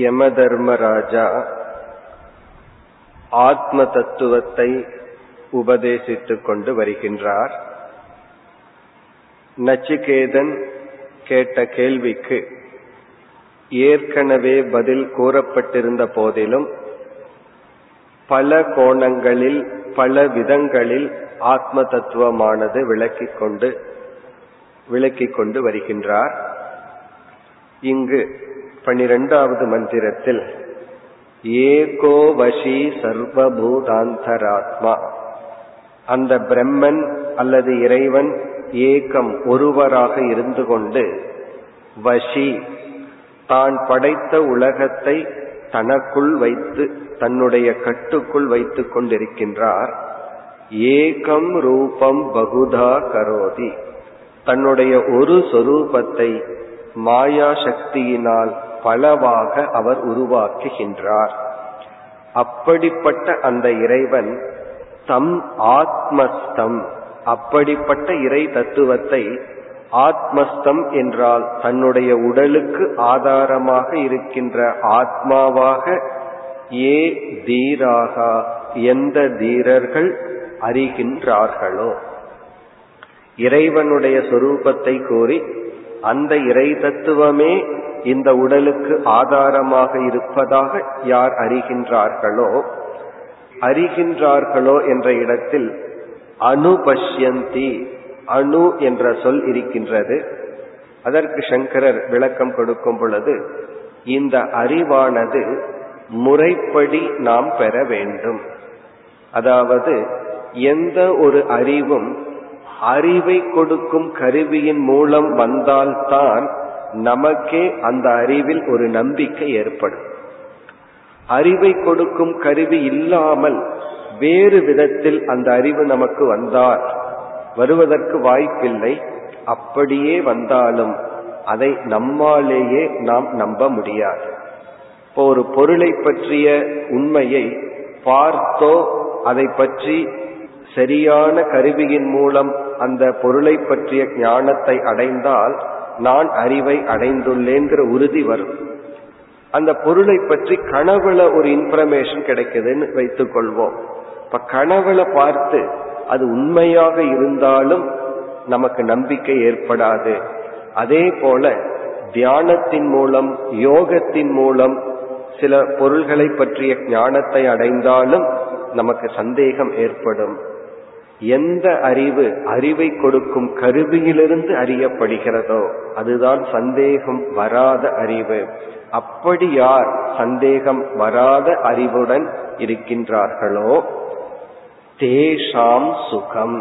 யமதர்மராஜா ஆத்ம தத்துவத்தை உபதேசித்துக் கொண்டு வருகின்றார். நச்சிகேதன் கேட்ட கேள்விக்கு ஏற்கனவே பதில் கூறப்பட்டிருந்த போதிலும் பல கோணங்களில் பல விதங்களில் ஆத்ம தத்துவமானது விளக்கிக் கொண்டு வருகின்றார். இங்கு 12வது மந்திரத்தில் ஏகோ வசி சர்வபூதாந்தராத்மா, அந்த பிரம்மன் அல்லது இறைவன் ஏகம் ஒருவராக இருந்து கொண்டு வசி தான் படைத்த உலகத்தை தனக்குள் வைத்து தன்னுடைய கட்டுக்குள் வைத்துக் கொண்டிருக்கின்றார். ஏகம் ரூபம் பகுதா கரோதி, தன்னுடைய ஒரு சொரூபத்தை மாயா சக்தியினால் பலவாக அவர் உருவாக்குகின்றார். அப்படிப்பட்ட அந்த இறைவன் தம் ஆத்மஸ்தம், அப்படிப்பட்ட இறை தத்துவத்தை ஆத்மஸ்தம் என்றால் தன்னுடைய உடலுக்கு ஆதாரமாக இருக்கின்ற ஆத்மாவாக ஏ தீராக எந்த தீரர்கள் அறிகின்றார்களோ, இறைவனுடைய சொரூபத்தை கூறி அந்த இறை தத்துவமே இந்த உடலுக்கு ஆதாரமாக இருப்பதாக யார் அறிகின்றார்களோ என்ற இடத்தில் அனுபஷ்யந்தி, அணு என்ற சொல் இருக்கின்றது. அதற்கு சங்கரர் விளக்கம் கொடுக்கும் பொழுது, இந்த அறிவானது முறைப்படி நாம் பெற வேண்டும். அதாவது எந்த ஒரு அறிவும் அறிவை கொடுக்கும் கருவியின் மூலம் வந்தால்தான் நமக்கே அந்த அறிவில் ஒரு நம்பிக்கை ஏற்படும். அறிவை கொடுக்கும் கருவி இல்லாமல் வேறு விதத்தில் அந்த அறிவு நமக்கு வருவதற்கு வாய்ப்பில்லை. அப்படியே வந்தாலும் அதை நம்மாலேயே நாம் நம்ப முடியாது. இப்போ ஒரு பொருளை பற்றிய உண்மையை பார்த்தோ அதை பற்றி சரியான கருவியின் மூலம் அந்த பொருளை பற்றிய ஞானத்தை அடைந்தால் நான் அறிவை அடைந்துள்ளேங்கிற உறுதி வரும். அந்த பொருளை பற்றி கனவுல ஒரு இன்ஃபர்மேஷன் கிடைக்குதுன்னு வைத்துக் கொள்வோம். இப்ப கனவுல பார்த்து அது உண்மையாக இருந்தாலும் நமக்கு நம்பிக்கை ஏற்படாது. அதே போல தியானத்தின் மூலம், யோகத்தின் மூலம் சில பொருள்களை பற்றிய ஞானத்தை அடைந்தாலும் நமக்கு சந்தேகம் ஏற்படும். எந்த அறிவு அறிவை கொடுக்கும் கருவியிலிருந்து அறியப்படுகிறதோ அதுதான் சந்தேகம் வராத அறிவு. அப்படி யார் சந்தேகம் வராத அறிவுடன் இருக்கின்றார்களோ தேஷாம் சுகம்,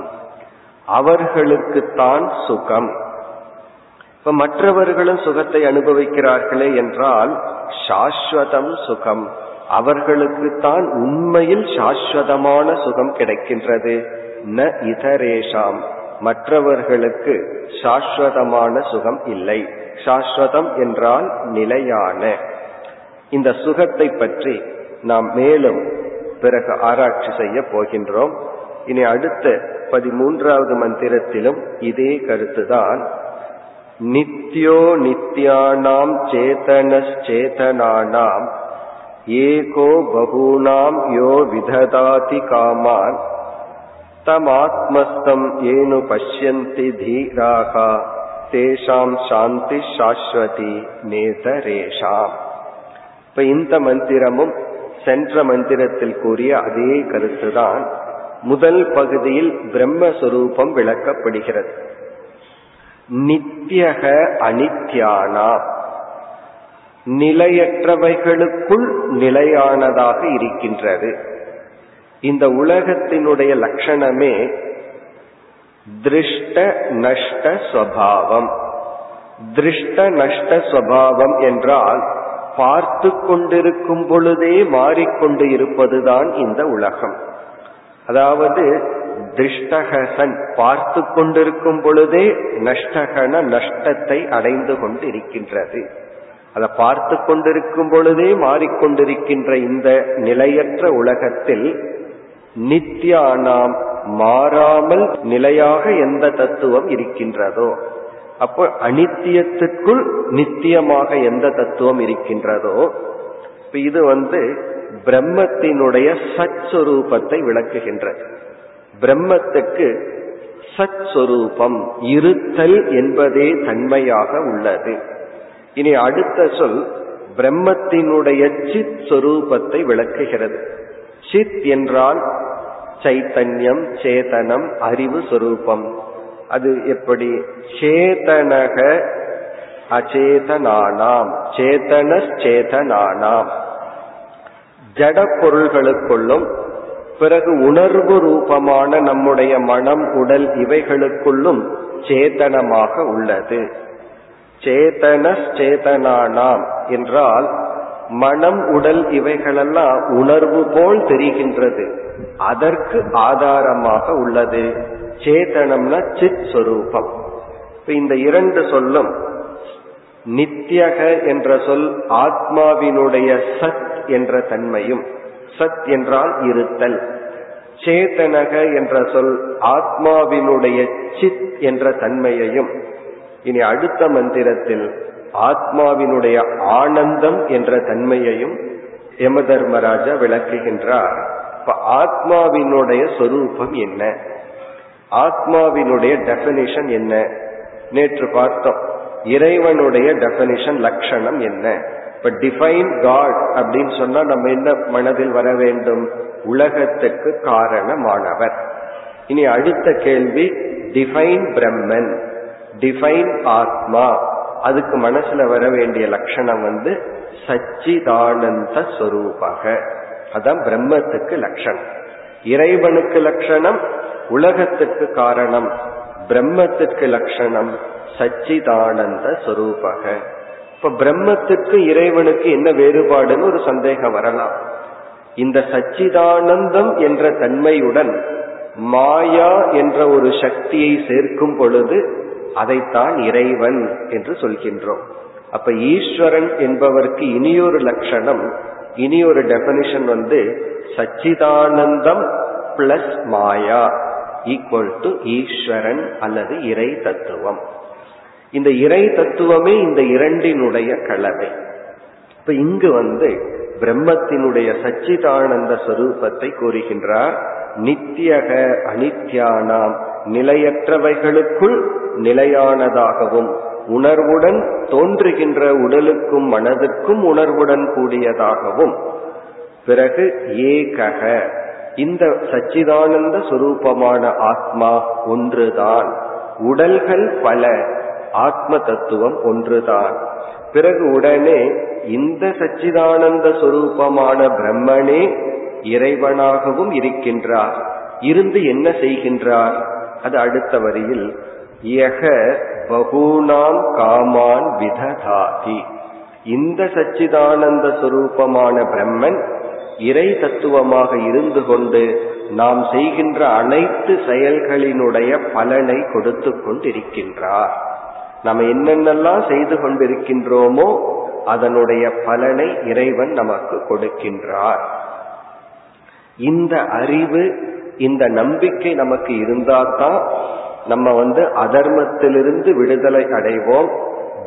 அவர்களுக்குத்தான் சுகம். இப்ப மற்றவர்களும் சுகத்தை அனுபவிக்கிறார்களே என்றால் சாஸ்வதம் சுகம், அவர்களுக்குத்தான் உண்மையில் சாஸ்வதமான சுகம் கிடைக்கின்றது. ந இதரேஷாம், மற்றவர்களுக்கு சாஸ்வதமான சுகம் இல்லை. சாஸ்வதம் என்றால் நிலையான. இந்த சுகத்தை பற்றி நாம் மேலும் பிறகு ஆராய்ச்சி செய்ய போகின்றோம். இனி அடுத்த 13வது மந்திரத்திலும் இதே கருத்துதான். நித்யோ நித்யானாம் சேதனச்சேதனானாம் ஏகோ பகூனாம் யோ விததாதி காமான் தமாத்மஸ்தம் ஏனு பஷ்யந்தி தீராகா தேஷாம் சாந்தி சாஸ்வதி நேதரேஷாம். இப்ப இந்த மந்திரமும் சென்ற மந்திரத்தில் கூறிய அதே கருத்துதான். முதல் பகுதியில் பிரம்மஸ்வரூபம் விளக்கப்படுகிறது. நித்யக அனித்யானா, நிலையற்றவைகளுக்குள் நிலையானதாக இருக்கின்றது. இந்த உலகத்தினுடைய லட்சணமே திருஷ்ட நஷ்ட ஸ்வபாவம். திருஷ்ட நஷ்ட ஸ்வபாவம் என்றால் பார்த்து கொண்டிருக்கும் பொழுதே மாறிக்கொண்டு இருப்பதுதான் இந்த உலகம். அதாவது திருஷ்டகன் பார்த்து கொண்டிருக்கும் பொழுதே நஷ்டகன நஷ்டத்தை அடைந்து கொண்டு இருக்கின்றது. அதை பார்த்து கொண்டிருக்கும் பொழுதே மாறிக்கொண்டிருக்கின்ற இந்த நிலையற்ற உலகத்தில் நித்யானாம் மாறாமல் நிலையாக எந்த தத்துவம் இருக்கின்றதோ, அப்போ அனித்தியத்திற்குள் நித்தியமாக எந்த தத்துவம் இருக்கின்றதோ இது பிரம்மத்தினுடைய சத் சுரூபத்தை விளக்குகின்றது. பிரம்மத்துக்கு சத் சுரூபம் இருத்தல் என்பதே தன்மையாக உள்ளது. இனி அடுத்த சொல் பிரம்மத்தினுடைய சித் சுரூபத்தை விளக்குகிறது. சித் என்றால் சைத்தன்யம், சேதனம், அறிவு சொரூபம். அது எப்படி? சேதனக அச்சேதனானாம் சேதனச்சேதனானாம், ஜட பொருள்களுக்குள்ளும் பிறகு உணர்வு ரூபமான நம்முடைய மனம், உடல் இவைகளுக்குள்ளும் சேதனமாக உள்ளது. சேதனச்சேதனானாம் என்றால் மனம், உடல் இவைகளெல்லாம் உணர்வு போல் தெரிகின்றது, அதற்கு ஆதாரமாக உள்ளது சேதனம்னா சித் சொரூபம். இந்த இரண்டு சொல்லும் நித்யக என்ற சொல் ஆத்மாவினுடைய சத் என்ற தன்மையும், சத் என்றால் இருத்தல், சேதனக என்ற சொல் ஆத்மாவினுடைய சித் என்ற தன்மையையும், இனி அடுத்த மந்திரத்தில் ஆத்மாவினுடைய ஆனந்தம் என்ற தன்மையையும் யமதர்மராஜா விளக்குகின்றார். இப்ப ஆத்மாவினுடைய சொரூபம் என்ன, ஆத்மாவினுடைய டெபினிஷன் என்ன? நேற்று பார்த்தோம் இறைவனுடைய டெபினிஷன், லட்சணம் என்ன? இப்ப டிஃபைன் காட் அப்படின்னு சொன்னா நம்ம என்ன மனதில் வர வேண்டும்? உலகத்துக்கு காரணமானவர். இனி அடுத்த கேள்வி டிஃபைன் பிரம்மன், டிஃபைன் ஆத்மா. அதுக்கு மனசுல வர வேண்டிய லட்சணம் சச்சிதானந்த ஸ்வரூபக, அதான் பிரம்மத்துக்கு லட்சணம். இறைவனுக்கு லட்சணம், உலகத்துக்கு காரணம், பிரம்மத்துக்கு லட்சணம் சச்சிதானந்த ஸ்வரூபக. இப்ப பிரம்மத்துக்கு இறைவனுக்கு என்ன வேறுபாடுன்னு ஒரு சந்தேகம் வரலாம். இந்த சச்சிதானந்தம் என்ற தன்மையுடன் மாயா என்ற ஒரு சக்தியை சேர்க்கும் பொழுது அதைத்தான் இறைவன் என்று சொல்கின்றோம். அப்ப ஈஸ்வரன் என்பவருக்கு இனியொரு லட்சணம், இனியொரு டெபினிஷன் சச்சிதானந்தம் பிளஸ் மாயா ஈக்குவல் டு ஈஸ்வரன் அல்லது இறை தத்துவம். இந்த இறை தத்துவமே இந்த இரண்டினுடைய கலவை. இப்ப இங்கு பிரம்மத்தினுடைய சச்சிதானந்த ஸ்வரூபத்தை கூறுகின்றார். நித்தியக அனித்யானாம், நிலையற்றவைகளுக்குள் நிலையானதாகவும் உணர்வுடன் தோன்றுகின்ற உடலுக்கும் மனதுக்கும் உணர்வுடன் கூடியதாகவும், பிறகு ஏகக இந்த சச்சிதானந்த சுரூபமான ஆத்மா ஒன்றுதான், உடல்கள் பல, ஆத்ம தத்துவம் ஒன்றுதான். பிறகு உடனே இந்த சச்சிதானந்த சுரூபமான பிரம்மனே இறைவனாகவும் இருக்கின்றார். இருந்து என்ன செய்கின்றார்? அது அடுத்த வரியில் யக பகூனாம் காமான் விததாதி, இந்த சச்சிதானந்த சுரூபமான பிரம்மன் இறை தத்துவமாக இருந்து கொண்டு நாம் செய்கின்ற அனைத்து செயல்களினுடைய பலனை கொடுத்து கொண்டிருக்கின்றார். நாம் என்னென்னலாம் செய்து கொண்டிருக்கின்றோமோ அதனுடைய பலனை இறைவன் நமக்கு கொடுக்கின்றார். இந்த அறிவு, இந்த நம்பிக்கை நமக்கு இருந்தால்தான் நம்ம அதர்மத்திலிருந்து விடுதலை அடைவோம்,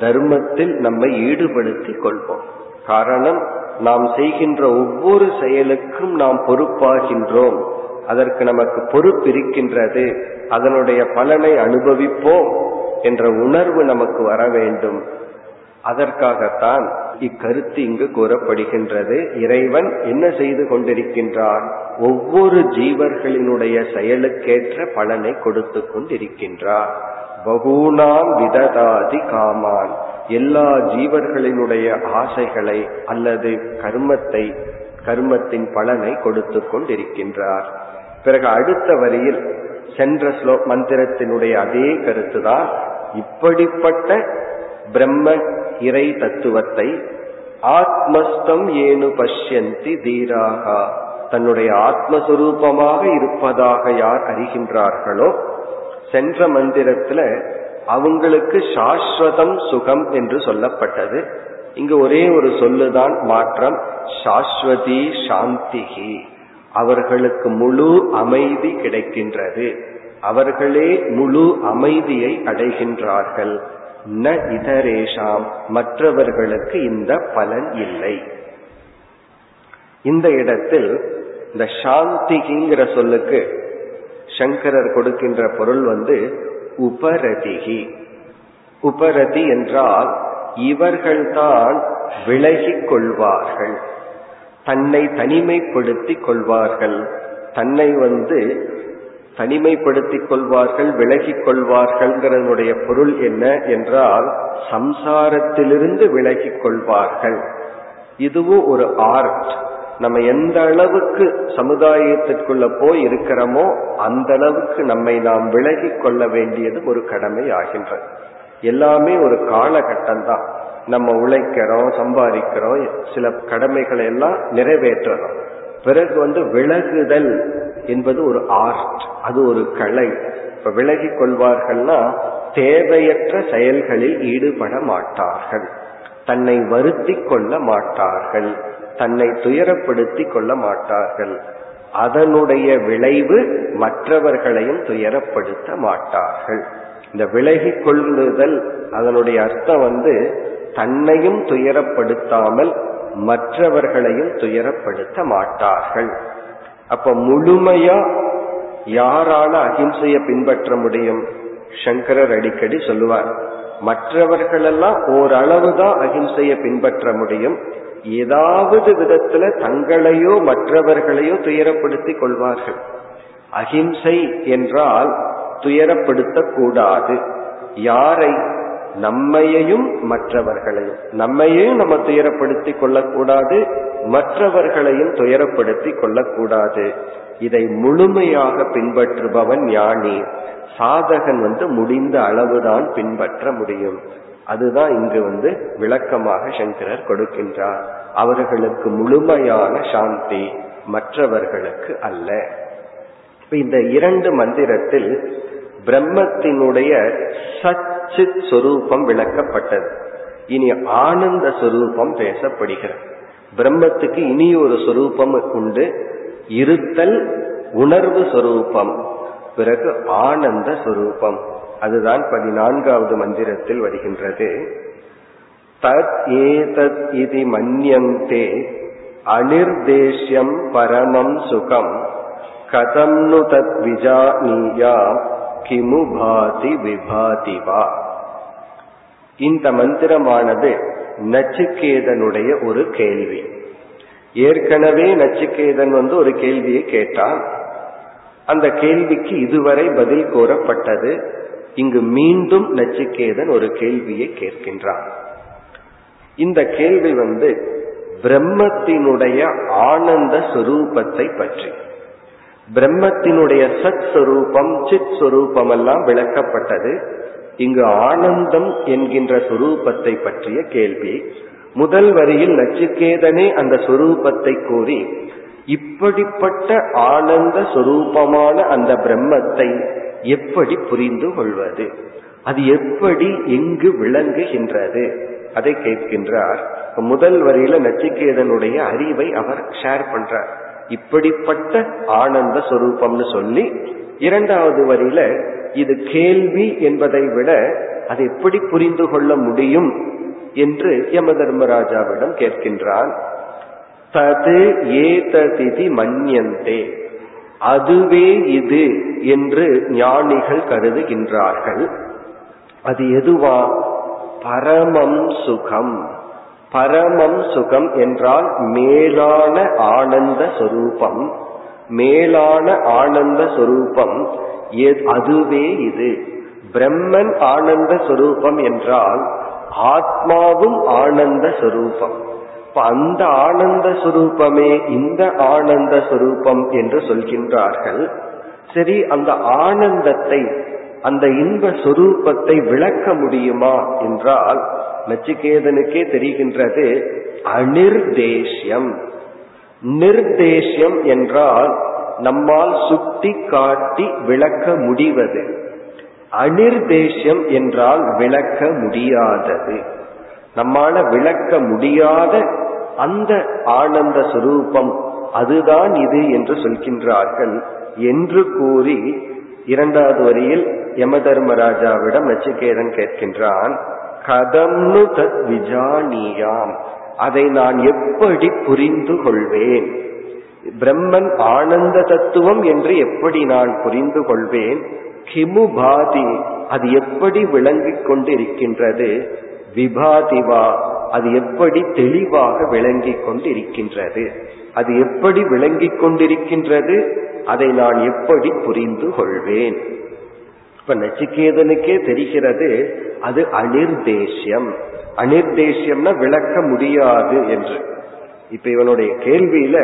தர்மத்தில் நம்மை ஈடுபடுத்திக் கொள்வோம். காரணம், நாம் செய்கின்ற ஒவ்வொரு செயலுக்கும் நாம் பொறுப்பாகின்றோம், அதற்கு நமக்கு பொறுப்பு இருக்கின்றது, அதனுடைய பலனை அனுபவிப்போம் என்ற உணர்வு நமக்கு வர வேண்டும். அதற்காகத்தான் இக்கருத்து இங்கு கூறப்படுகின்றது. இறைவன் என்ன செய்து கொண்டிருக்கின்றான்? ஒவ்வொரு ஜீவர்களினுடைய செயலுக்கேற்ற பலனை கொடுத்து கொண்டிருக்கின்றார். பகூனாம் விததாதி காமான், எல்லா ஜீவர்களினுடைய ஆசைகளை அல்லது கர்மத்தை, கர்மத்தின் பலனை கொடுத்து கொண்டிருக்கின்றார். பிறகு அடுத்த வரியில் சென்ற ஸ்லோக மந்திரத்தினுடைய அதே கருத்துதான். இப்படிப்பட்ட பிரம்ம இறை தத்துவத்தை ஆத்மஸ்தம் ஏனு பஷ்யந்தி தீராகா, தன்னுடைய ஆத்மஸ்வரூபமாக இருப்பதாக யார் அறிகின்றார்களோ, சென்ற மந்திரத்துல அவங்களுக்கு சாஸ்வதம் சுகம் என்று சொல்லப்பட்டது. இங்கு ஒரே ஒரு சொல்லுதான் மாற்றம், சாஸ்வதி சாந்திகி, அவர்களுக்கு முழு அமைதி கிடைக்கின்றது, அவர்களே முழு அமைதியை அடைகின்றார்கள். ந இதரேஷாம், மற்றவர்களுக்கு இந்த பலன் இல்லை. இந்த இடத்தில் இந்த சாந்திகிங்கிற சொல்லுக்கு சங்கரர் கொடுக்கின்ற பொருள் உபரதிகி. உபரதி என்றால் இவர்கள்தான் விலகிக் கொள்வார்கள், தன்னை தனிமைப்படுத்திக் கொள்வார்கள், தன்னை தனிமைப்படுத்திக் கொள்வார்கள், விலகிக் கொள்வார்கள்ங்கிறனுடைய பொருள் என்ன என்றால் சம்சாரத்திலிருந்து விலகிக் கொள்வார்கள். இதுவும் ஒரு ஆர்ட். நம்ம எந்த அளவுக்கு சமுதாயத்திற்குள்ள போய் இருக்கிறோமோ அந்த அளவுக்கு நம்மை நாம் விலகிக் கொள்ள வேண்டியது ஒரு கடமை ஆகின்றது. எல்லாமே ஒரு காலகட்டம் தான். நம்ம உழைக்கிறோம், சம்பாதிக்கிறோம், சில கடமைகளை எல்லாம் நிறைவேற்றுறோம். பிறகு விலகுதல் என்பது ஒரு ஆர்ட், அது ஒரு கலை. இப்ப விலகி கொள்வார்கள்னா தேவையற்ற செயல்களில் ஈடுபட மாட்டார்கள், தன்னை வருத்தி கொள்ள மாட்டார்கள், தன்னை துயரப்படுத்தி கொள்ள மாட்டார்கள், அதனுடைய விளைவு மற்றவர்களையும் துயரப்படுத்த மாட்டார்கள். இந்த விலகி கொள்ளுதல் அதனுடைய அர்த்தம் தன்னையும் துயரப்படுத்தாமல் மற்றவர்களையும் துயரப்படுத்த மாட்டார்கள். அப்ப முழுமையா யாரால அகிம்சையை பின்பற்ற முடியும்? சங்கரர் அடிக்கடி சொல்லுவார், மற்றவர்களெல்லாம் ஓரளவுதான் அகிம்சையை பின்பற்ற முடியும், ஏதாவது விதத்துல தங்களையோ மற்றவர்களையோ துயரப்படுத்திக் கொள்வார்கள். அகிம்சை என்றால் துயரப்படுத்தக்கூடாது. யாரை? நம்மையையும் மற்றவர்களையும். நம்மையையும் நம்ம துயரப்படுத்திக் கொள்ளக்கூடாது, மற்றவர்களையும் துயரப்படுத்திக் கொள்ளக்கூடாது. இதை முழுமையாக பின்பற்றுபவன் ஞானி. சாதகன் முடிந்த அளவுதான் பின்பற்ற முடியும். அதுதான் இங்கு விளக்கமாக சங்கரர் கொடுக்கின்றார். அவர்களுக்கு முழுமையான சாந்தி, மற்றவர்களுக்கு அல்ல. இந்த இரண்டு மந்திரத்தில் பிரம்மத்தினுடைய சச்சித் சொரூபம் விளக்கப்பட்டது. இனி ஆனந்த சொரூபம் பேசப்படுகிறது. பிரம்மத்துக்கு இனி ஒரு சொரூபம் உண்டு, இருத்தல் உணர்வு சொரூபம், பிறகு ஆனந்த சொரூபம். அதுதான் 14வது மந்திரத்தில் வருகின்றது. தத் ஏதத் இதி மன்யந்தே அநிர்தேஷ்யம் பரமம் சுகம் கதம் நு தத் விஜானீயா கிமு பாதி விபாதி வா. இந்த மந்திரமானது நச்சிகேதனுடைய ஒரு கேள்வி. ஏற்கனவே நச்சிகேதன் ஒரு கேள்வியை கேட்டான். அந்த கேள்விக்கு இதுவரை பதில் கூறப்பட்டது. இங்கு மீண்டும் நச்சிகேதன் ஒரு கேள்வியை கேட்கின்றான். இந்த கேள்வி பிரம்மத்தினுடைய ஆனந்த சுரூபத்தை பற்றி. பிரம்மத்தினுடைய சத் சுரூபம், சித் சுரூபம் எல்லாம் விளக்கப்பட்டது. இங்கு ஆனந்தம் என்கின்ற சுரூபத்தை பற்றிய கேள்வி. முதல் வரியில் நச்சிகேதனே அந்த சுரூபத்தை கூறி, இப்படிப்பட்ட ஆனந்த சுரூபமான அந்த பிரம்மத்தை எப்படி புரிந்து கொள்வது, அது எப்படி எங்கு விளங்குகின்றது, அதை கேட்கின்றார். முதல் வரியில நச்சிகேதனுடைய அறிவை அவர் ஷேர் பண்றார், இப்படிப்பட்ட ஆனந்த சொரூபம்னு சொல்லி. இரண்டாவது வரியில இது கேள்வி என்பதை விட அது எப்படி புரிந்து கொள்ள முடியும் என்று யம தர்மராஜாவிடம் கேட்கின்றான். தது ஏததிதி மன்யந்தே, அதுவே இது என்று ஞானிகள் கருதுகின்றார்கள். அது எதுவா? பரமம் சுகம். பரமம் சுகம் என்றால் மேலான ஆனந்த சொரூபம். மேலான ஆனந்த சொரூபம் அதுவே இது. பிரம்மன் ஆனந்த சொரூபம் என்றால் ஆத்மாவும் ஆனந்த சொரூபம். அந்த ஆனந்த சுரூபமே இந்த ஆனந்த சுரூபம் என்று சொல்கின்றார்கள். சரி, அந்த ஆனந்தத்தை, அந்த இன்ப சொரூபத்தை விளக்க முடியுமா என்றால் நச்சிகேதனுக்கே தெரிகின்றது அநிர்தேஷ்யம். நிர்தேஷ்யம் என்றால் நம்மால் சுட்டி காட்டி விளக்க முடிவது. அநிர்தேஷ்யம் என்றால் விளக்க முடியாதது. நம்மால விளக்க முடியாத அந்த ஆனந்த சுரூபம் அதுதான் இது என்று சொல்கின்றார்கள் என்று கூறி இரண்டாவது வரியில் யம தர்மராஜாவிடம் நச்சிகேதன் கேட்கின்றான். கதம் நு தத் விஜானியாம், அதை நான் எப்படி புரிந்து கொள்வேன், பிரம்மன் ஆனந்த தத்துவம் என்று எப்படி நான் புரிந்து கொள்வேன், கிமு பாதி அது எப்படி விளங்கிக் கொண்டு இருக்கின்றது, விபாதிவா அது எப்படி தெளிவாக விளங்கிக் கொண்டு இருக்கின்றது, அது எப்படி விளங்கிக் கொண்டிருக்கின்றது, அதை நான் எப்படி புரிந்து கொள்வேன். இப்ப நச்சிகேதனுக்கே தெரிகிறது அது அனிர்தேஷ்யம், அனிர்தேஷ்யம்னா விளக்க முடியாது என்று. இப்ப இவனுடைய கேள்வியில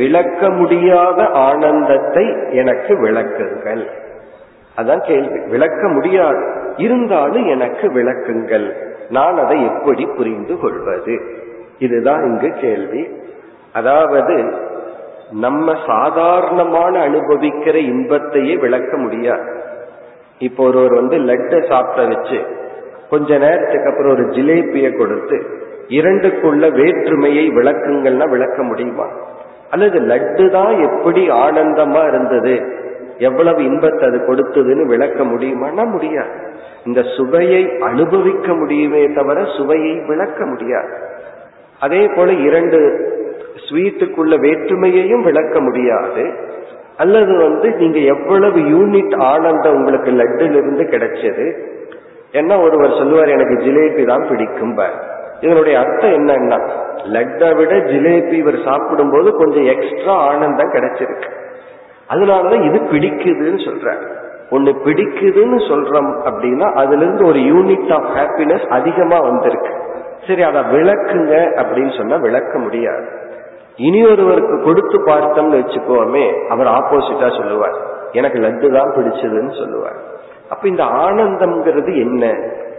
விளக்க முடியாத ஆனந்தத்தை எனக்கு விளக்குங்கள், அதான் கேள்வி. விளக்க முடியாது, இருந்தாலும் எனக்கு விளக்குங்கள், நான் அதை எப்படி புரிந்து கொள்வது, இதுதான் இங்கு கேள்வி. அதாவது நம்ம சாதாரணமான அனுபவிக்கிற இன்பத்தையே விளக்க முடியாது. இப்போ ஒருவர் லட்டை சாப்பிட வச்சு கொஞ்ச நேரத்துக்கு அப்புறம் ஒரு ஜிலேபியை கொடுத்து இரண்டுக்குள்ள வேற்றுமையை விளக்குங்கள்னா விளக்க முடியுமா? அல்லது லட்டு தான் எப்படி ஆனந்தமா இருந்தது, எவ்வளவு இன்பத்தை அது கொடுத்ததுன்னு விளக்க முடியுமான்னா முடியாது. இந்த சுவையை அனுபவிக்க முடியுமே தவிர சுவையை விளக்க முடியாது. அதே போல இரண்டு ஸ்வீட்டுக்குள்ள வேற்றுமையையும் விளக்க முடியாது. அல்லது நீங்க எவ்வளவு யூனிட் ஆனந்தம் உங்களுக்கு லட்டிலிருந்து கிடைச்சது என்ன, ஒருவர் சொல்லுவார் எனக்கு ஜிலேபி தான் பிடிக்கும். இதனுடைய அர்த்தம் என்னன்னா லட்டை விட ஜிலேபி இவர் சாப்பிடும் போது கொஞ்சம் எக்ஸ்ட்ரா ஆனந்தம் கிடைச்சிருக்கு, அதனாலதான் இது பிடிக்குதுன்னு சொல்ற. ஒண்ணு பிடிக்குதுன்னு சொல்றோம் அப்படின்னா அதுல இருந்து ஒரு யூனிட் ஆஃப் ஹாப்பினஸ் அதிகமா வந்திருக்கு. சரி அதை விளக்குங்க அப்படின்னு சொன்னா விளக்க முடியாது. இனி ஒருவருக்கு கொடுத்து பார்த்தோம்னு வச்சுக்கோமே, அவர் ஆப்போசிட்டா சொல்லுவார் எனக்கு லட்டு தான் பிடிச்சதுன்னு சொல்லுவார். அப்ப இந்த ஆனந்தம்ங்கிறது என்ன,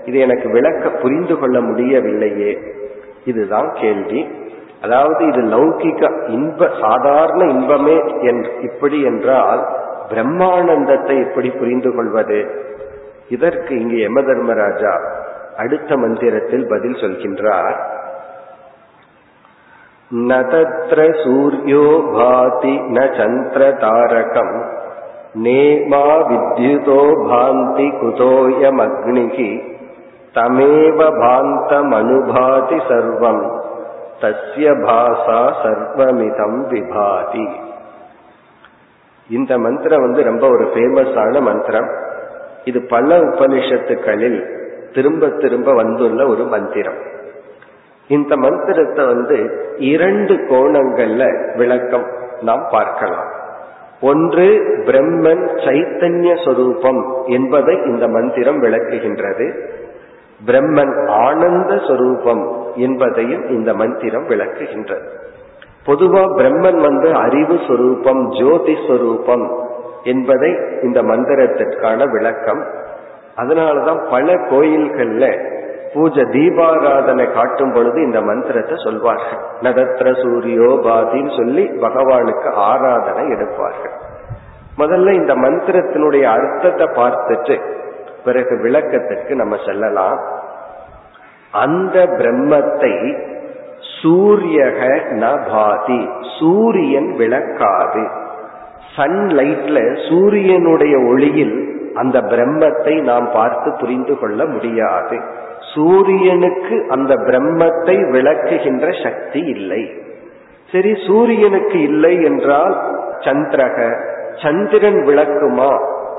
இது எனக்கு விளக்க புரிந்து கொள்ள முடியவில்லையே, இதுதான் கேள்வி. அதாவது இது லௌகிக இன்ப சாதாரண இன்பமே இப்படி என்றால் பிரம்மானந்தத்தை எப்படி புரிந்து கொள்வது? இதற்கு இங்கு யம தர்மராஜா அடுத்த மந்திரத்தில் பதில் சொல்கின்றார். ந தத்ர சூர்யோ பாதி ந சந்திர தாரகம் நேமா வித்யுதோ பாந்தி குதோயம் அக்னிகி தமேவ பாந்தம் அனுபாதி சர்வம் தஸ்ய பாசா சர்வமிதம் விபாதி. இந்த மந்திரம் ரொம்ப ஒரு ஃபேமஸான மந்திரம். இது பல உபனிஷத்துக்களில் திரும்ப திரும்ப வந்துள்ள ஒரு மந்திரம். இந்த மந்திரத்தை இரண்டு கோணங்கள்ல விளக்கம் நாம் பார்க்கலாம். ஒன்று, பிரம்மன் சைத்தன்ய சொரூபம் என்பதை இந்த மந்திரம் விளக்குகின்றது. பிரம்மன் ஆனந்த சொரூபம் என்பதையும் இந்த மந்திரம் விளக்குகின்றது. பொதுவா பிரம்மன் அறிவு சொரூபம், ஜோதி சொரூபம் என்பதை இந்த மந்திரத்திற்கான விளக்கம். அதனாலதான் பல கோயில்கள்ல பூஜை தீபாராதனை காட்டும் பொழுது இந்த மந்திரத்தை சொல்வார்கள். நதத்ர சூரியோ பாதின்னு சொல்லி பகவானுக்கு ஆராதனை எடுப்பார்கள். முதல்ல இந்த மந்திரத்தினுடைய அர்த்தத்தை பார்த்துட்டு பிறகு விளக்கத்திற்கு நம்ம செல்லலாம். அந்த பிரம்மத்தை சூரியக ந பாதி, சூரியன் விளக்காது. சன்லைட்ல சூரியனுடைய ஒளியில் அந்த பிரம்மத்தை நாம் பார்த்து புரிந்து கொள்ள முடியாது. சூரியனுக்கு அந்த பிரம்மத்தை விளக்குகின்ற சக்தி இல்லை. சரி, சூரியனுக்கு இல்லை என்றால் சந்திரக, சந்திரன் விளக்குமா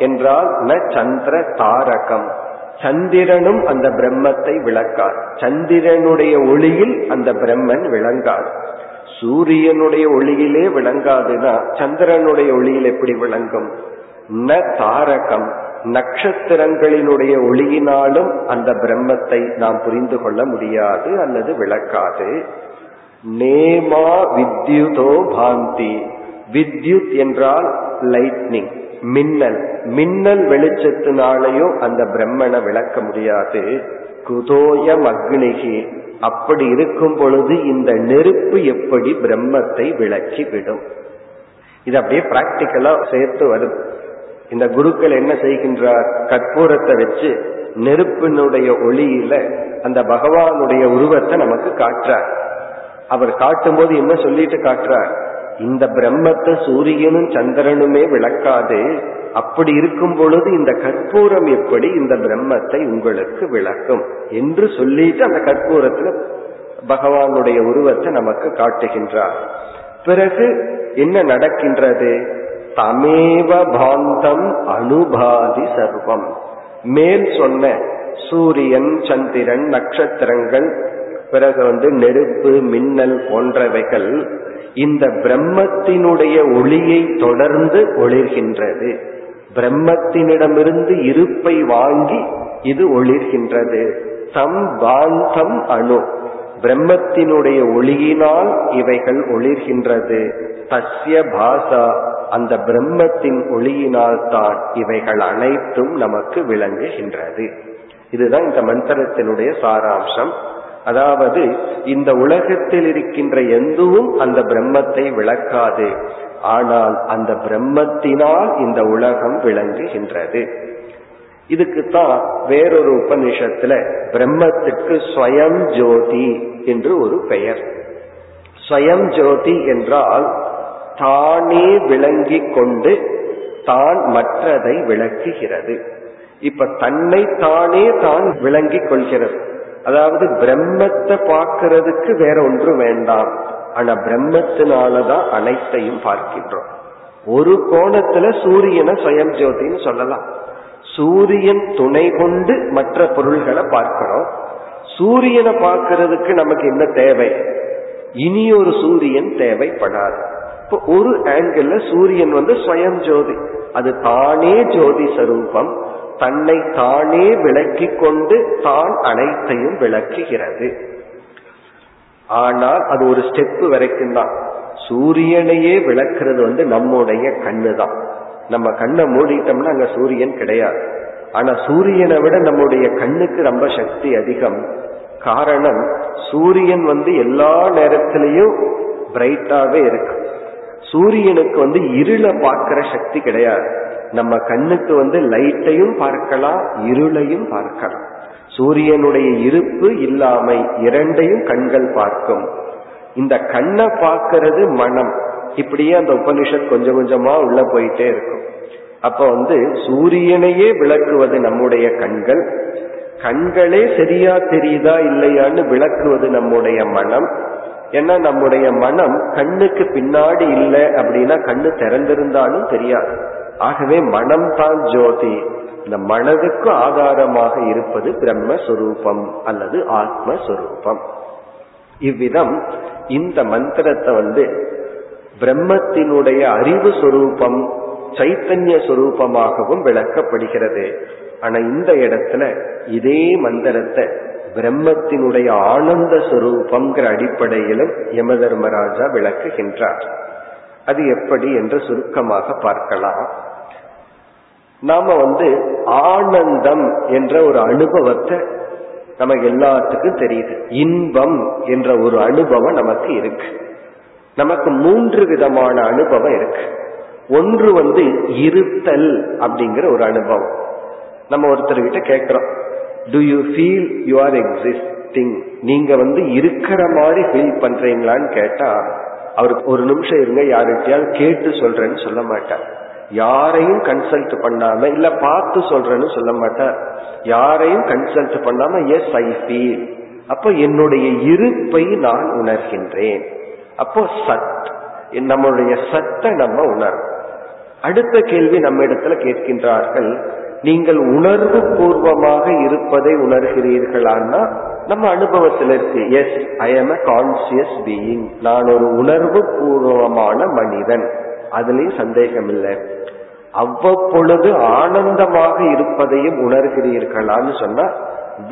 என்றால் ந சந்திர தாரகம், சந்திரனும் அந்த பிரம்மத்தை விளக்கார். சந்திரனுடைய ஒளியில் அந்த பிரம்மன் விளங்கார். சூரியனுடைய ஒளியிலே விளங்காதுன்னா சந்திரனுடைய ஒளியில் எப்படி விளங்கும்? ந தாரகம், நட்சத்திரங்களினுடைய ஒளியினாலும் அந்த பிரம்மத்தை நாம் புரிந்து கொள்ள முடியாது அல்லது விளக்காது. நேமா வித்யுதோ பாந்தி, வித்யுத் என்றால் லைட்னிங், மின்னல், மின்னல் வெளிச்சத்தினாலேயோ அந்த பிரம்மனை விளக்க முடியாது. குதோயம் அக்னிகி, அப்படி இருக்கும் பொழுது இந்த நெருப்பு எப்படி பிரம்மத்தை விளக்கி விடும்? இது அப்படியே பிராக்டிக்கலா சேர்த்து வரும். இந்த குருக்கள் என்ன செய்கின்றார், கற்பூரத்தை வச்சு நெருப்பினுடைய ஒளியில அந்த பகவானுடைய உருவத்தை நமக்கு காட்டுறார். அவர் காட்டும் போது என்ன சொல்லிட்டு காட்டுறார், இந்த பிரம்மத்தை சூரியனும் சந்திரனுமே விளக்காது. அப்படி இருக்கும் பொழுது இந்த கற்பூரம் எப்படி இந்த பிரம்மத்தை உங்களுக்கு விளக்கும் என்று சொல்லிட்டு அந்த கற்பூரத்துல பகவானுடைய உருவத்தை நமக்கு காட்டுகின்றார். பிறகு என்ன நடக்கின்றது? தமேவ பாந்தம் அனுபாதி சர்வம். மேல் சொன்ன சூரியன், சந்திரன், நட்சத்திரங்கள், பிறகு நெருப்பு, மின்னல் போன்றவைகள் இந்த பிரம்மத்தினுடைய ஒளியை தொடர்ந்து ஒளிர்கின்றது. பிரம்மத்தினிடமிருந்து இருப்பை வாங்கி இது ஒளிர்கின்றது. தம் பாந்தம் அணு, பிரம்மத்தினுடைய ஒளியினால் இவைகள் ஒளிர்கின்றது. தஸ்ய பாசா, அந்த பிரம்மத்தின் ஒளியினால் தான் இவைகள் அனைத்தும் நமக்கு விளங்குகின்றது. இதுதான் இந்த மந்திரத்தினுடைய சாராம்சம். அதாவது இந்த உலகத்தில் இருக்கின்ற எதுவும் அந்த பிரம்மத்தை விளக்காது, ஆனால் அந்த பிரம்மத்தினால் இந்த உலகம் விளங்குகின்றது. இதுக்குத்தான் வேறொரு உபநிஷத்துல பிரம்மத்துக்கு ஸ்வயம் ஜோதி என்று ஒரு பெயர். ஸ்வயம் ஜோதி என்றால் தானே விளங்கி கொண்டு தான் மற்றதை விளக்குகிறது. இப்ப தன்னை தானே தான் விளங்கி கொள்கிறது. அதாவது பிரம்மத்தை பார்க்கிறதுக்கு வேற ஒன்று வேண்டாம், ஆனா பிரம்மத்தினாலதான் அனைத்தையும் பார்க்கின்றோம். ஒரு கோணத்துல சூரியனை ஸ்வயம் ஜோதின்னு சொல்லலாம். சூரியன் துணை கொண்டு மற்ற பொருள்களை பார்க்கிறோம். சூரியனை பார்க்கிறதுக்கு நமக்கு என்ன தேவை? இனி ஒரு சூரியன் தேவைப்படாது. இப்போ ஒரு ஆங்கிள் சூரியன் ஸ்வயம் ஜோதி, அது தானே ஜோதி ஸ்வரூபம், தன்னை தானே விளக்கி கொண்டு தான் அனைத்தையும் விளக்குகிறது. ஆனால் அது ஒரு ஸ்டெப் வரைக்கும் தான். சூரியனையே விளக்குறது நம்முடைய கண்ணு தான். நம்ம கண்ணை மூடிட்டோம்னா அங்க சூரியன் கிடையாது. ஆனா சூரியனை விட நம்முடைய கண்ணுக்கு ரொம்ப சக்தி அதிகம். காரணம், சூரியன் எல்லா நேரத்திலையும் பிரைட்டாவே இருக்கு. சூரியனுக்கு இருளை பார்க்கிற சக்தி கிடையாது. நம்ம கண்ணுக்கு லைட்டையும் பார்க்கலாம், இருளையும் பார்க்கலாம். சூரியனுடைய இருப்பு, இல்லாமை இரண்டையும் கண்கள் பார்க்கும். இந்த கண்ணை பார்க்கிறது மனம். இப்படியே அந்த உபனிஷத் கொஞ்சம் கொஞ்சமா உள்ள போயிட்டே இருக்கும். அப்ப சூரியனையே விளக்குவது நம்முடைய கண்கள். கண்களே சரியா தெரியுதா இல்லையான்னு விளக்குவது நம்முடைய மனம். ஏன்னா நம்முடைய மனம் கண்ணுக்கு பின்னாடி இல்லை அப்படின்னா கண்ணு திறந்திருந்தாலும் தெரியாது. ஆகவே மனம் தான் ஜோதி. இந்த மனதுக்கு ஆதாரமாக இருப்பது பிரம்மஸ்வரூபம் அல்லது ஆத்மஸ்வரூபம். இவ்விதம் இந்த மந்திரத்தை பிரம்மத்தினுடைய அறிவு சொரூபம், சைத்தன்ய சொரூபமாகவும் விளக்கப்படுகிறது. ஆனா இந்த இடத்துல இதே மந்திரத்தை பிரம்மத்தினுடைய ஆனந்த சொரூபம்ங்கிற அடிப்படையிலும் யம தர்மராஜா விளக்குகின்றார். அது எப்படி என்று சுருக்கமாக பார்க்கலாம். நாம ஆனந்தம் என்ற ஒரு அனுபவத்தை நமக்கு எல்லாத்துக்கும் தெரியுது. இன்பம் என்ற ஒரு அனுபவம் நமக்கு இருக்கு. நமக்கு மூன்று விதமான அனுபவம் இருக்கு. ஒன்று இருத்தல் அப்படிங்கிற ஒரு அனுபவம். நம்ம ஒருத்தர் கிட்ட கேட்கிறோம், do you feel you are existing, நீங்க இருக்கிற மாதிரி ஃபீல் பண்றீங்களான்னு கேட்டா, அவருக்கு ஒரு நிமிஷம் இருங்க, யார்கிட்டயாவது கேட்டு சொல்றேன்னு சொல்ல மாட்டார். யாரையும் கன்சல்ட் பண்ணாம இல்ல பார்த்து சொல்றேன்னு சொல்ல மாட்டார். யாரையும் கன்சல்ட் பண்ணாம எஸ் ஐ ஃபீல், அப்ப என்னுடைய இருப்பை நான் உணர்கின்றேன். அப்போ சத், நம்மளுடைய சத்தை நம்ம உணரும். அடுத்த கேள்வி நம்ம இடத்துல கேட்கின்றார்கள், நீங்கள் உணர்வு பூர்வமாக இருப்பதை உணர்கிறீர்களான்னா நம்ம அனுபவத்தில் இருக்கு, yes I am a conscious being, நான் ஒரு உணர்வு பூர்வமான மனிதன், அதுலேயும் சந்தேகம் இல்லை. அவ்வப்பொழுது ஆனந்தமாக இருப்பதையும் உணர்கிறீர்களான்னு சொன்னா,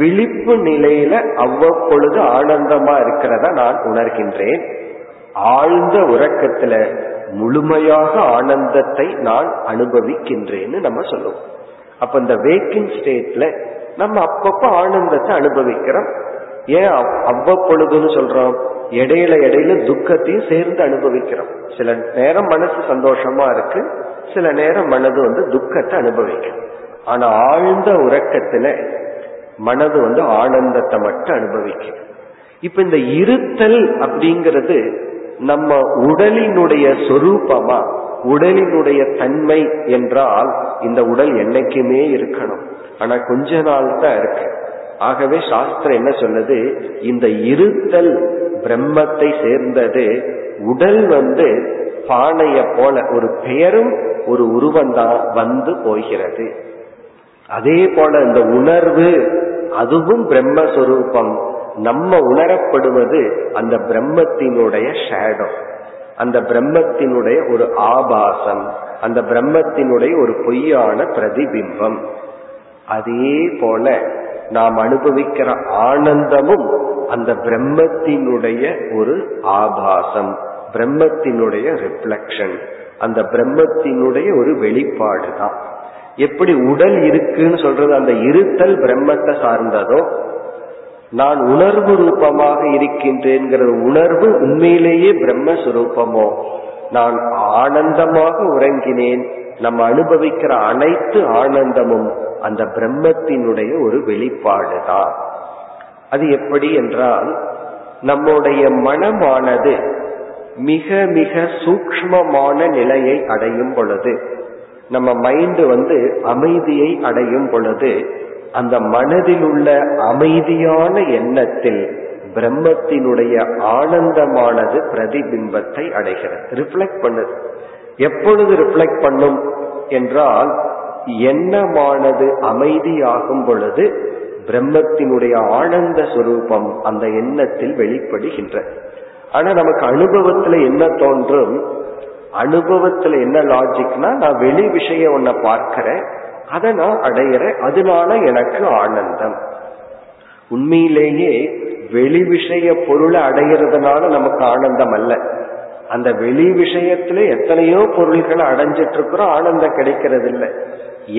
விழிப்பு நிலையில அவ்வப்பொழுது ஆனந்தமா இருக்கிறதா நான் உணர்கின்றேன், ஆழ்ந்த உறக்கத்துல முழுமையாக ஆனந்தத்தை நான் அனுபவிக்கின்றேன்னு நம்ம சொல்லுவோம். அப்ப இந்த வேக்கிங் ஸ்டேட்ல நம்ம அப்பப்ப ஆனந்தத்தை அனுபவிக்கிறோம். ஏன் அவ்வப்பொழுதுன்னு சொல்றோம்? இடையில இடையில துக்கத்தையும் சேர்ந்து அனுபவிக்கிறோம். சில நேரம் மனசு சந்தோஷமா இருக்கு, சில நேரம் மனது துக்கத்தை அனுபவிக்கும். ஆனா ஆழ்ந்த உறக்கத்துல மனது ஆனந்தத்தை மட்டும் அனுபவிக்கும். இப்ப இந்த இருத்தல் அப்படிங்கிறது நம்ம உடலினுடைய சொரூபமா, உடலினுடைய தன்மை என்றால் இந்த உடல் என்னைக்குமே இருக்கணும். ஆனா கொஞ்ச நாள் தான் இருக்கு. ஆகவே சாஸ்திரம் என்ன சொன்னது, இந்த இருத்தல் பிரம்மத்தை சேர்ந்தது. உடல் பானைய போல ஒரு பெயரும் ஒரு உருவந்தான் வந்து போகிறது. அதே போல இந்த உணர்வு அதுவும் பிரம்மஸ்வரூபம். நம்ம உணரப்படுவது அந்த பிரம்மத்தினுடைய ஷேடோ, அந்த பிரம்மத்தினுடைய ஒரு ஆபாசம், அந்த பிரம்மத்தினுடைய ஒரு பொய்யான பிரதிபிம்பம். அதே போல நாம் அனுபவிக்கிற ஆனந்தமும் அந்த பிரம்மத்தினுடைய ஒரு ஆபாசம், பிரம்மத்தினுடைய ரிஃப்ளெக்ஷன், அந்த பிரம்மத்தினுடைய ஒரு வெளிப்பாடு தான். எப்படி உடல் இருக்குன்னு சொல்றது அந்த இருத்தல் பிரம்மத்தை சார்ந்ததோ, நான் உணர்வு ரூபமாக இருக்கின்றேங்கிற உணர்வு உண்மையிலேயே பிரம்மஸ்வரூபமோ, நான் ஆனந்தமாக உறங்கினேன், நம்ம அனுபவிக்கிற அனைத்து ஆனந்தமும் அந்த பிரம்மத்தினுடைய ஒரு வெளிப்பாடுதான். அது எப்படி என்றால், நம்முடைய மனமானது மிக மிக சூக்ஷ்மமான நிலையை அடையும் பொழுது, நம்ம மைண்டு அமைதியை அடையும் பொழுது, அந்த மனதில் உள்ள அமைதியான எண்ணத்தில் பிரம்மத்தினுடைய ஆனந்தமானது பிரதிபிம்பத்தை அடைகிறது, ரிஃப்ளெக்ட் பண்ணுது. எப்பொழுது ரிஃப்ளெக்ட் பண்ணும் என்றால், எண்ணமானது அமைதியாகும் பொழுது பிரம்மத்தினுடைய ஆனந்த சுரூபம் அந்த எண்ணத்தில் வெளிப்படுகின்ற. ஆனா நமக்கு அனுபவத்துல என்ன தோன்றும், அனுபவத்துல என்ன லாஜிக்னா, நான் வெளி விஷயம் ஒன்ன பார்க்கிறேன், அதை நான் அடையிறேன், அதனால எனக்கு ஆனந்தம். உண்மையிலேயே வெளி விஷய பொருளை அடையிறதுனால நமக்கு ஆனந்தம் அல்ல, அந்த வெளி விஷயத்துல எத்தனையோ பொருள்களை அடைஞ்சிட்டு இருக்கிறோம், ஆனந்தம் கிடைக்கிறது இல்லை.